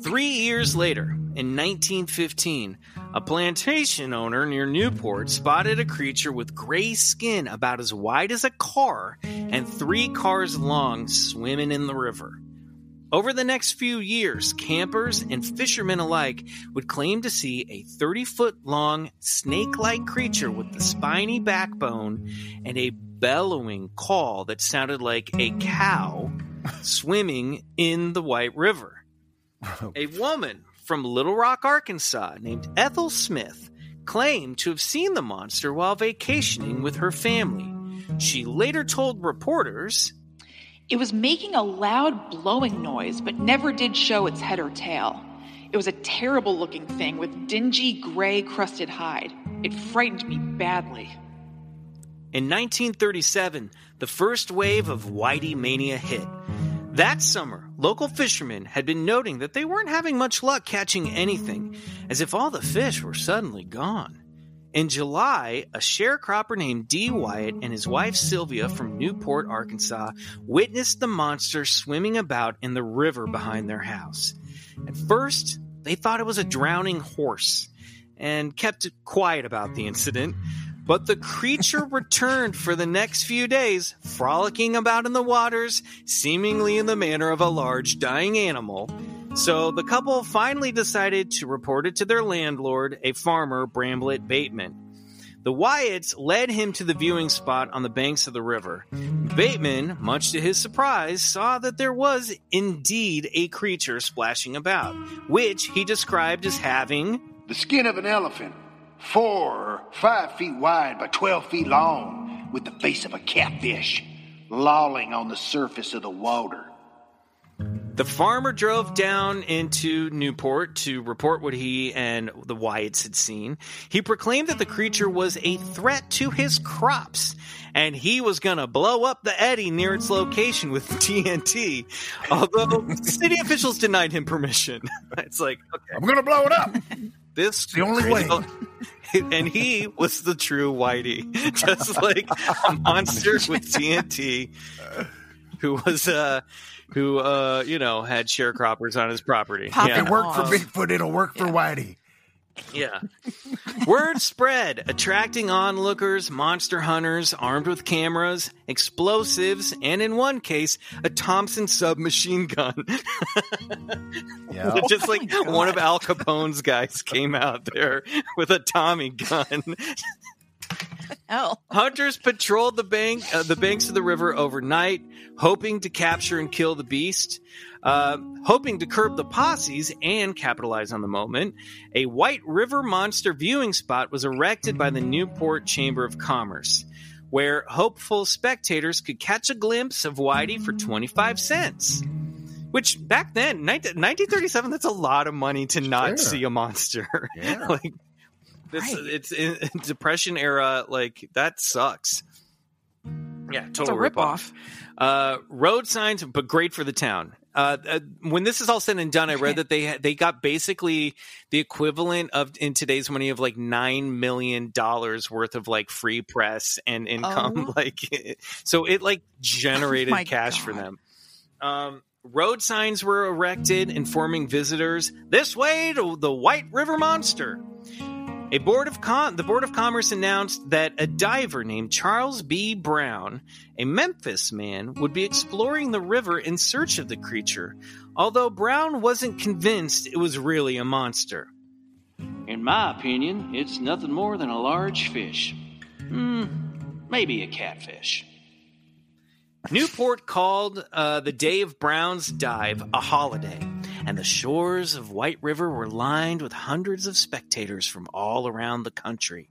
3 years later, in 1915, a plantation owner near Newport spotted a creature with gray skin about as wide as a car and 3 cars long swimming in the river. Over the next few years, campers and fishermen alike would claim to see a 30-foot-long snake-like creature with the spiny backbone and a bellowing call that sounded like a cow swimming in the White River. A woman from Little Rock, Arkansas, named Ethel Smith, claimed to have seen the monster while vacationing with her family. She later told reporters, "It was making a loud blowing noise, but never did show its head or tail. It was a terrible-looking thing with dingy, gray-crusted hide. It frightened me badly." In 1937, the first wave of whitey mania hit. That summer, local fishermen had been noting that they weren't having much luck catching anything, as if all the fish were suddenly gone. In July, a sharecropper named D. Wyatt and his wife Sylvia from Newport, Arkansas, witnessed the monster swimming about in the river behind their house. At first, they thought it was a drowning horse and kept quiet about the incident, but the creature returned for the next few days, frolicking about in the waters, seemingly in the manner of a large dying animal. So the couple finally decided to report it to their landlord, a farmer, Bramblett Bateman. The Wyatts led him to the viewing spot on the banks of the river. Bateman, much to his surprise, saw that there was indeed a creature splashing about, which he described as having the skin of an elephant, 4 or 5 feet wide by 12 feet long, with the face of a catfish, lolling on the surface of the water. The farmer drove down into Newport to report what he and the Wyatts had seen. He proclaimed that the creature was a threat to his crops, and he was going to blow up the eddy near its location with TNT, although city officials denied him permission. It's like, okay, I'm going to blow it up. This is the only way. And he was the true Whitey, just like a monster with TNT who had sharecroppers on his property. It worked for Bigfoot, it'll work for Whitey. Yeah. Word spread, attracting onlookers, monster hunters armed with cameras, explosives, and in one case, a Thompson submachine gun. Yeah. So just like one of Al Capone's guys came out there with a Tommy gun. Hunters patrolled the banks of the river overnight, hoping to capture and kill the beast, hoping to curb the posses and capitalize on the moment. A White River Monster viewing spot was erected by the Newport Chamber of Commerce, where hopeful spectators could catch a glimpse of Whitey for 25 cents. Which back then, 1937, that's a lot of money to not see a monster. Yeah. It's in Depression era, that sucks. Yeah, total ripoff. Road signs, but great for the town. When this is all said and done, I read that they got basically the equivalent of, in today's money, of $9 million worth of free press and income. So it generated cash for them. Road signs were erected informing visitors this way to the White River Monster. The Board of Commerce announced that a diver named Charles B. Brown, a Memphis man, would be exploring the river in search of the creature, although Brown wasn't convinced it was really a monster. In my opinion, it's nothing more than a large fish. Maybe a catfish. Newport called the day of Brown's dive a holiday, and the shores of White River were lined with hundreds of spectators from all around the country.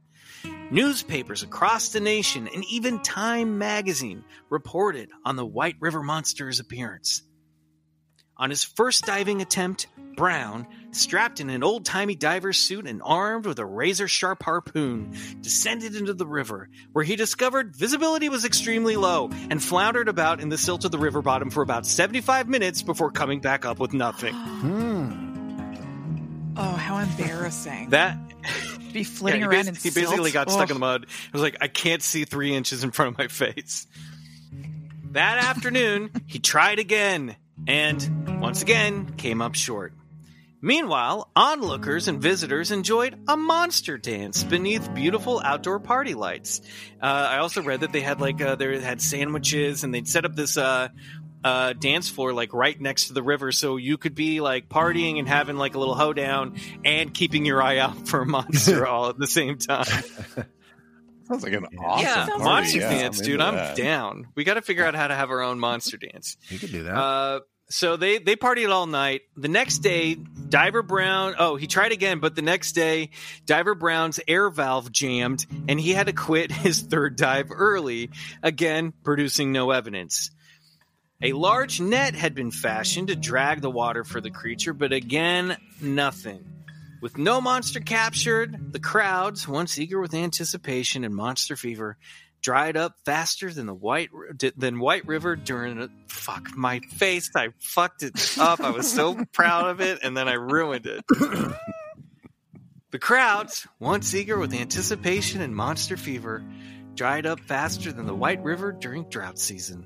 Newspapers across the nation and even Time magazine reported on the White River Monster's appearance. On his first diving attempt, Brown, strapped in an old-timey diver's suit and armed with a razor-sharp harpoon, descended into the river, where he discovered visibility was extremely low and floundered about in the silt of the river bottom for about 75 minutes before coming back up with nothing. Oh, how embarrassing. That... be flitting around in silt. He basically got stuck in the mud. It was I can't see 3 inches in front of my face. That afternoon, he tried again. And, once again, came up short. Meanwhile, onlookers and visitors enjoyed a monster dance beneath beautiful outdoor party lights. I also read that they had, they had sandwiches, and they'd set up this dance floor, right next to the river, so you could be, partying and having, a little hoedown and keeping your eye out for a monster all at the same time. Sounds like an awesome party. Monster dance, dude. I'm down. We got to figure out how to have our own monster dance. You could do that. So they partied all night. The next day, Diver Brown... Oh, he tried again, but the next day, Diver Brown's air valve jammed, and he had to quit his third dive early, again producing no evidence. A large net had been fashioned to drag the water for the creature, but again, nothing. With no monster captured, the crowds, once eager with anticipation and monster fever, dried up faster than White River during a... Fuck, my face. I fucked it up. I was so proud of it, and then I ruined it. The crowds, once eager with anticipation and monster fever, dried up faster than the White River during drought season.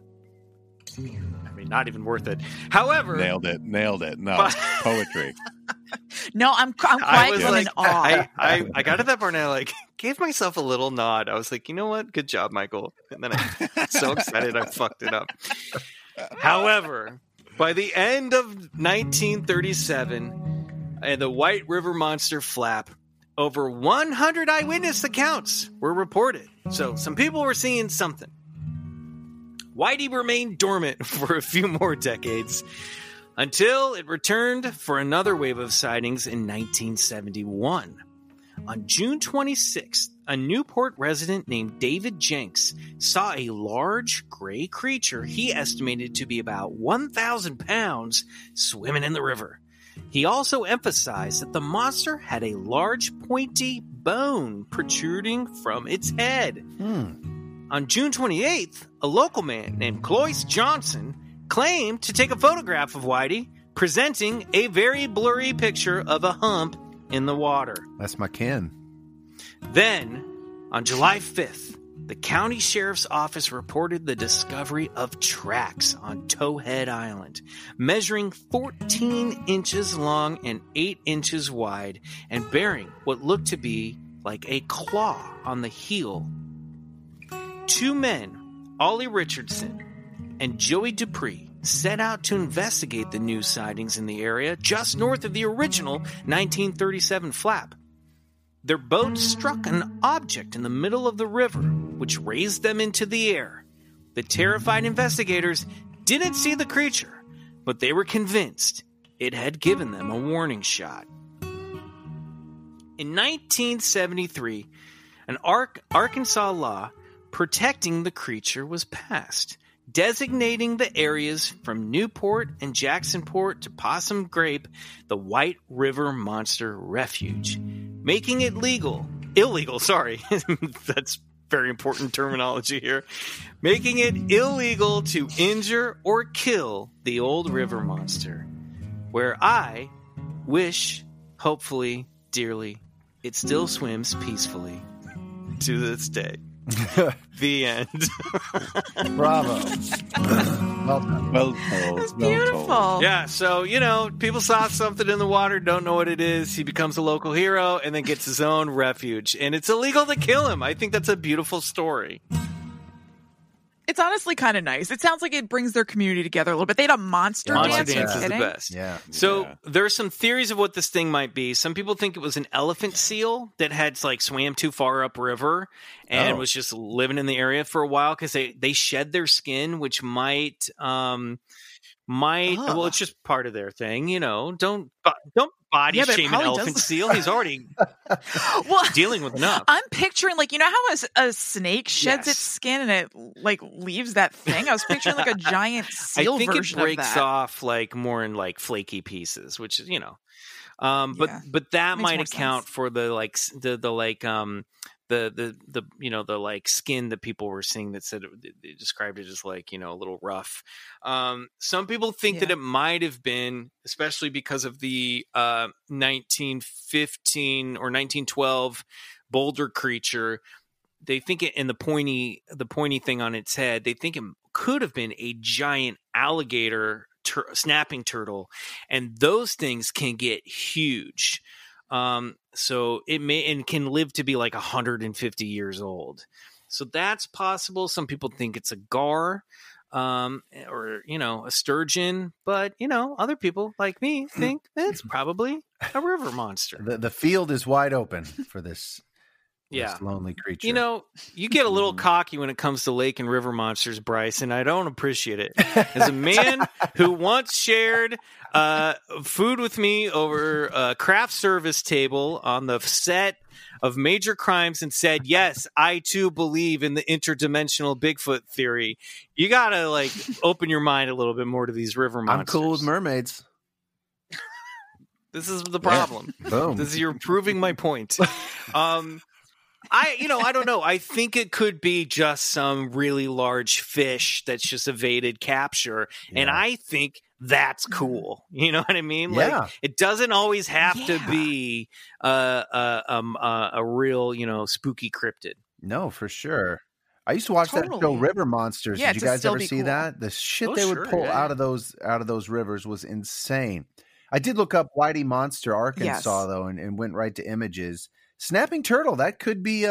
Not even worth it. However, nailed it. No, but, poetry. No, I'm quiet in awe. I got to that part and I gave myself a little nod. I was you know what? Good job, Michael. And then I'm so excited I fucked it up. However, by the end of 1937, and the White River Monster flap, over 100 eyewitness accounts were reported. So some people were seeing something. Whitey remained dormant for a few more decades until it returned for another wave of sightings in 1971. On June 26th, a Newport resident named David Jenks saw a large gray creature he estimated to be about 1,000 pounds swimming in the river. He also emphasized that the monster had a large pointy bone protruding from its head. On June 28th, a local man named Cloyce Johnson claimed to take a photograph of Whitey, presenting a very blurry picture of a hump in the water. That's my kin. Then, on July 5th, the county sheriff's office reported the discovery of tracks on Towhead Island, measuring 14 inches long and 8 inches wide, and bearing what looked to be like a claw on the heel. Two men, Ollie Richardson and Joey Dupree, set out to investigate the new sightings in the area just north of the original 1937 flap. Their boat struck an object in the middle of the river, which raised them into the air. The terrified investigators didn't see the creature, but they were convinced it had given them a warning shot. In 1973, an Arkansas law protecting the creature was passed, designating the areas from Newport and Jacksonport to Possum Grape the White River Monster Refuge, making it illegal, that's very important terminology here, making it illegal to injure or kill the old river monster, where I wish, hopefully, dearly, it still swims peacefully to this day. The end. Bravo. Well done. Well told. That's beautiful. Well told. Yeah, so, you know, people saw something in the water, don't know what it is. He becomes a local hero and then gets his own refuge. And it's illegal to kill him. I think that's a beautiful story. It's honestly kind of nice. It sounds like it brings their community together a little bit. They had a monster dance. Is the best. Yeah. So there are some theories of what this thing might be. Some people think it was an elephant seal that had like swam too far upriver and was just living in the area for a while because they shed their skin, which might well, it's just part of their thing, you know. Don't body shame an elephant seal. He's already dealing with enough. I'm picturing, like, you know how a snake sheds its skin and it, like, leaves that thing? I was picturing, like, a giant seal version of that. I think it breaks off, like, more in, like, flaky pieces, which is, you know. But that might account for the, like, the you know, the, like, skin that people were seeing that said they described it as, like, you know, a little rough. Some people think that it might have been, especially because of the 1915 or 1912 boulder creature, they think it, and the pointy thing on its head, they think it could have been a giant alligator snapping turtle, and those things can get huge. So it may and can live to be like 150 years old. So that's possible. Some people think it's a gar, or, you know, a sturgeon, but, you know, other people like me think it's probably a river monster. The field is wide open for this. Yeah. This lonely creature. You know, you get a little cocky when it comes to lake and river monsters, Bryce, and I don't appreciate it. As a man who once shared food with me over a craft service table on the set of Major Crimes and said, yes, I too believe in the interdimensional Bigfoot theory, you got to, like, open your mind a little bit more to these river monsters. I'm cool with mermaids. This is the problem. Yeah. Boom. This is, you're proving my point. I don't know. I think it could be just some really large fish that's just evaded capture. Yeah. And I think that's cool. You know what I mean? Yeah. Like, it doesn't always have to be a real, you know, spooky cryptid. No, for sure. I used to watch that show River Monsters. Yeah, did you guys ever see that? The shit they would pull out of those rivers was insane. I did look up Whitey Monster, Arkansas, though, and went right to images. Snapping turtle, that could move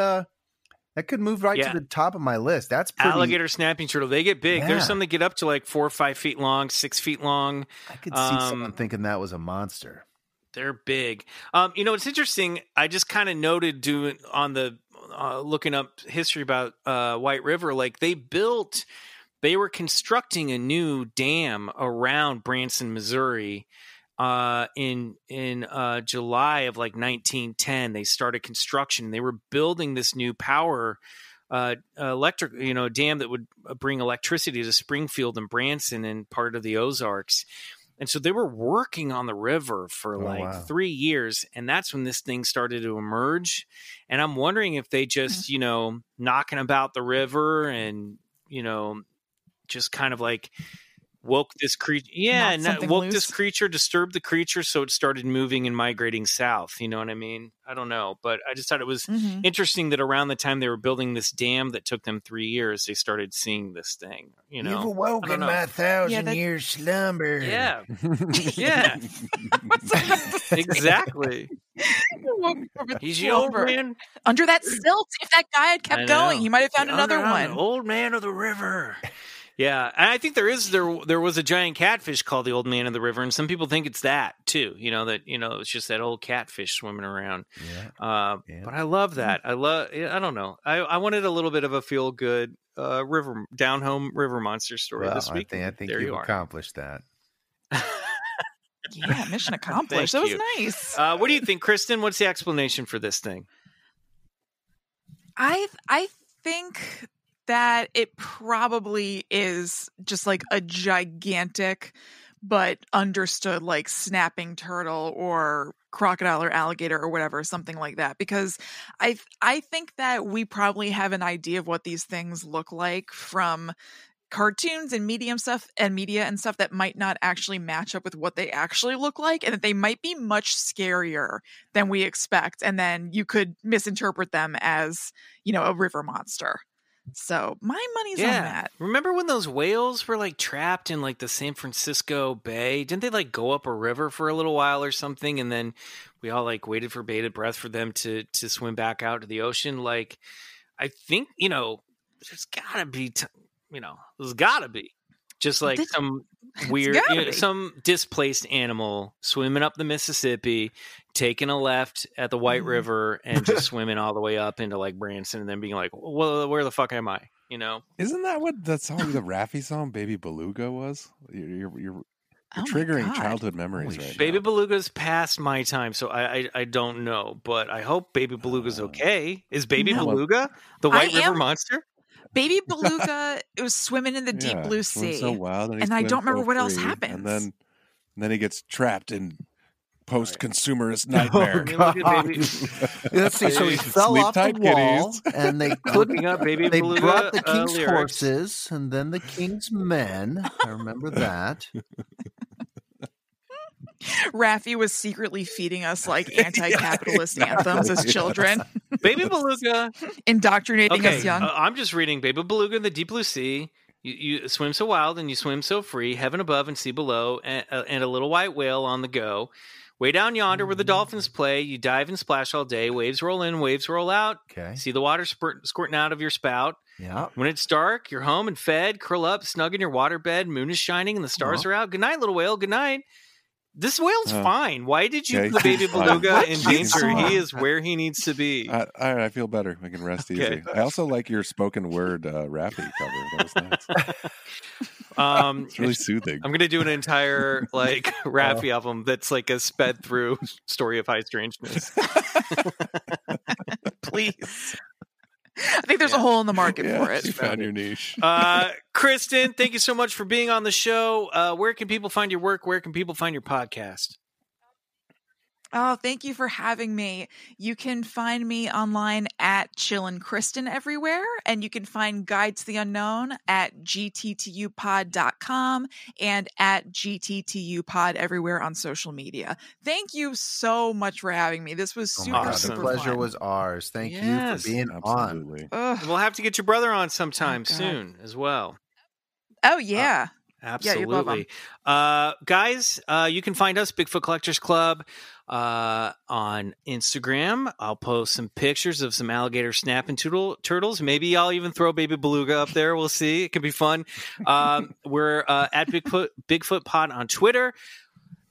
right to the top of my list. That's pretty... Alligator snapping turtle, they get big. There's some that get up to like 4 or 5 feet long, 6 feet long. I could see someone thinking that was a monster. They're big. You know, it's interesting. I just kind of noted looking up history about White River, like they were constructing a new dam around Branson, Missouri. in July of like 1910, they started construction. They were building this new power electric, dam that would bring electricity to Springfield and Branson and part of the Ozarks. And so they were working on the river for 3 years. And that's when this thing started to emerge. And I'm wondering if they just, knocking about the river and, just kind of like woke this creature. Yeah. And woke loose. This creature, disturbed the creature. So it started moving and migrating south. You know what I mean? I don't know. But I just thought it was interesting that around the time they were building this dam that took them 3 years, they started seeing this thing. You've awoken my 1,000-year slumber. Yeah. Yeah. Exactly. He's the old man. Under that silt, if that guy had kept going, he might have found another one. Old man of the river. Yeah, and I think there was a giant catfish called the Old Man of the River, and some people think it's that too. It's just that old catfish swimming around. Yeah. But I love that. I don't know. I wanted a little bit of a feel good river down home river monster story this week. I think you accomplished that. Yeah, mission accomplished. That was nice. What do you think, Kristen? What's the explanation for this thing? I think that it probably is just like a gigantic but understood like snapping turtle or crocodile or alligator or whatever, something like that, because I think that we probably have an idea of what these things look like from cartoons and media and stuff that might not actually match up with what they actually look like, and that they might be much scarier than we expect, and then you could misinterpret them as a river monster. So my money's on that. Remember when those whales were like trapped in like the San Francisco Bay? Didn't they like go up a river for a little while or something? And then we all like waited for bated breath for them to swim back out to the ocean. Like, I think, there's gotta be, just like some weird, some displaced animal swimming up the Mississippi, taking a left at the White River and just swimming all the way up into like Branson and then being like, well, where the fuck am I? Isn't that what that song, the Raffi song, Baby Beluga was? You're triggering childhood memories right now. Baby Beluga's past my time, so I don't know, but I hope Baby Beluga's okay. Is Baby Beluga the White River Monster? Baby Beluga, it was swimming in the deep blue sea. So wild, and I don't remember what else happened. And then he gets trapped in post-consumerist nightmare. Oh, let's see. So he fell off the wall, and they couldn't. They brought the king's horses, and then the king's men. I remember that. Raffi was secretly feeding us like anti-capitalist anthems as children. Baby Beluga indoctrinating us young. I'm just reading Baby Beluga in the deep blue sea. You swim so wild and you swim so free, heaven above and sea below, and a little white whale on the go. Way down yonder where the dolphins play, you dive and splash all day. Waves roll in, waves roll out. Okay. See the water squirting out of your spout. Yeah. When it's dark, you're home and fed. Curl up, snug in your waterbed. Moon is shining and the stars are out. Good night, little whale. Good night. This whale's fine. Why did you put Baby Beluga in danger? He is where he needs to be. I feel better. I can rest easy. I also like your spoken word Raffi cover. That was nice. It's really soothing. I'm going to do an entire like Raffi album that's like a sped through story of high strangeness. Please. I think there's a hole in the market for it. You found your niche. Kristen, thank you so much for being on the show. Where can people find your work? Where can people find your podcast? Oh, thank you for having me. You can find me online at Chillin' Kristen everywhere. And you can find Guide to the Unknown at gttupod.com and at gttupod everywhere on social media. Thank you so much for having me. This was super fun. The pleasure was ours. Thank you for being on. We'll have to get your brother on sometime soon as well. Oh, yeah. Absolutely. Guys, you can find us, Bigfoot Collectors Club, on Instagram. I'll post some pictures of some alligator snapping turtles. Maybe I'll even throw Baby Beluga up there. We'll see. It could be fun. We're at Bigfoot Pod on Twitter.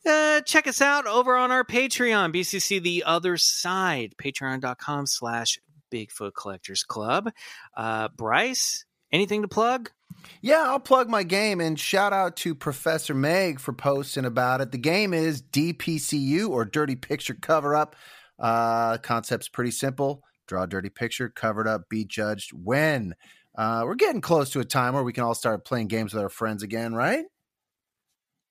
Check us out over on our Patreon, BCC The Other Side, patreon.com/Bigfoot Collectors Club. Bryce, anything to plug? Yeah, I'll plug my game, and shout out to Professor Meg for posting about it. The game is DPCU, or Dirty Picture Cover-Up. Concept's pretty simple. Draw a dirty picture, cover it up, be judged. When? We're getting close to a time where we can all start playing games with our friends again, right?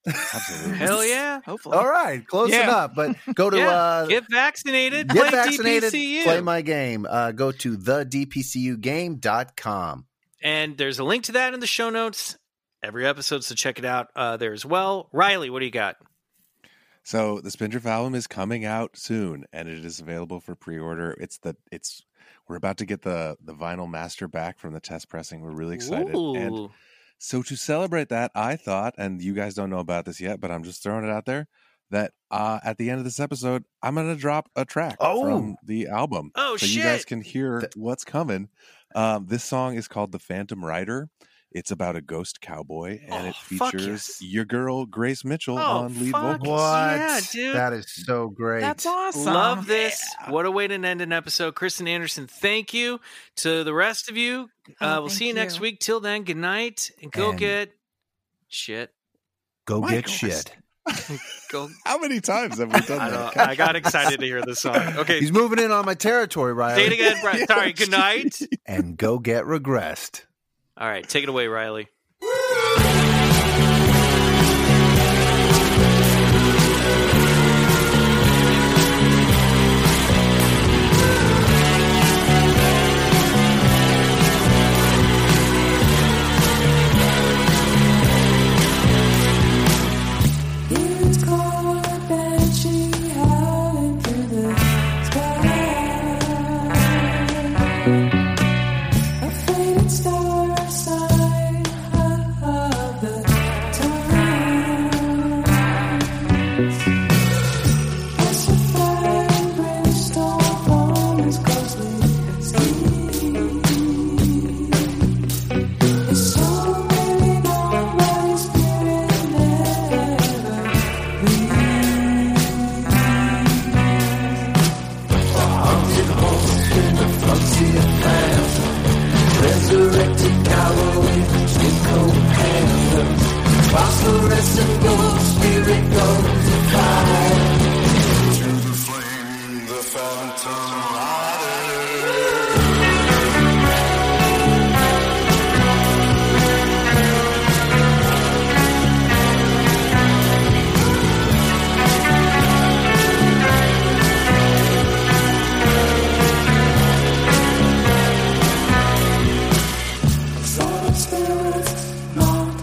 Absolutely. Hell yeah, hopefully. All right, close enough. But go to get vaccinated, get play vaccinated, DPCU. Play my game. Go to thedpcugame.com. And there's a link to that in the show notes every episode, so check it out there as well. Riley, what do you got? So the Spindrift album is coming out soon, and it is available for pre-order. We're about to get the vinyl master back from the test pressing. We're really excited. Ooh. And so to celebrate that, I thought, and you guys don't know about this yet, but I'm just throwing it out there, that at the end of this episode, I'm going to drop a track from the album. Oh, so shit. You guys can hear what's coming. This song is called The Phantom Rider. It's about a ghost cowboy, and it features your girl, Grace Mitchell, on lead vocals. What? Yeah, dude. That is so great. That's awesome. Love this. Yeah. What a way to end an episode. Kristen Anderson, thank you. To the rest of you, we'll see you next week. Till then, good night, and get shit. Go get shit. How many times have we done that? I got excited to hear this song. Okay, he's moving in on my territory, Riley. Say it again, Brian. Sorry, good night. And go get regressed. All right, take it away, Riley. Spirits, not others.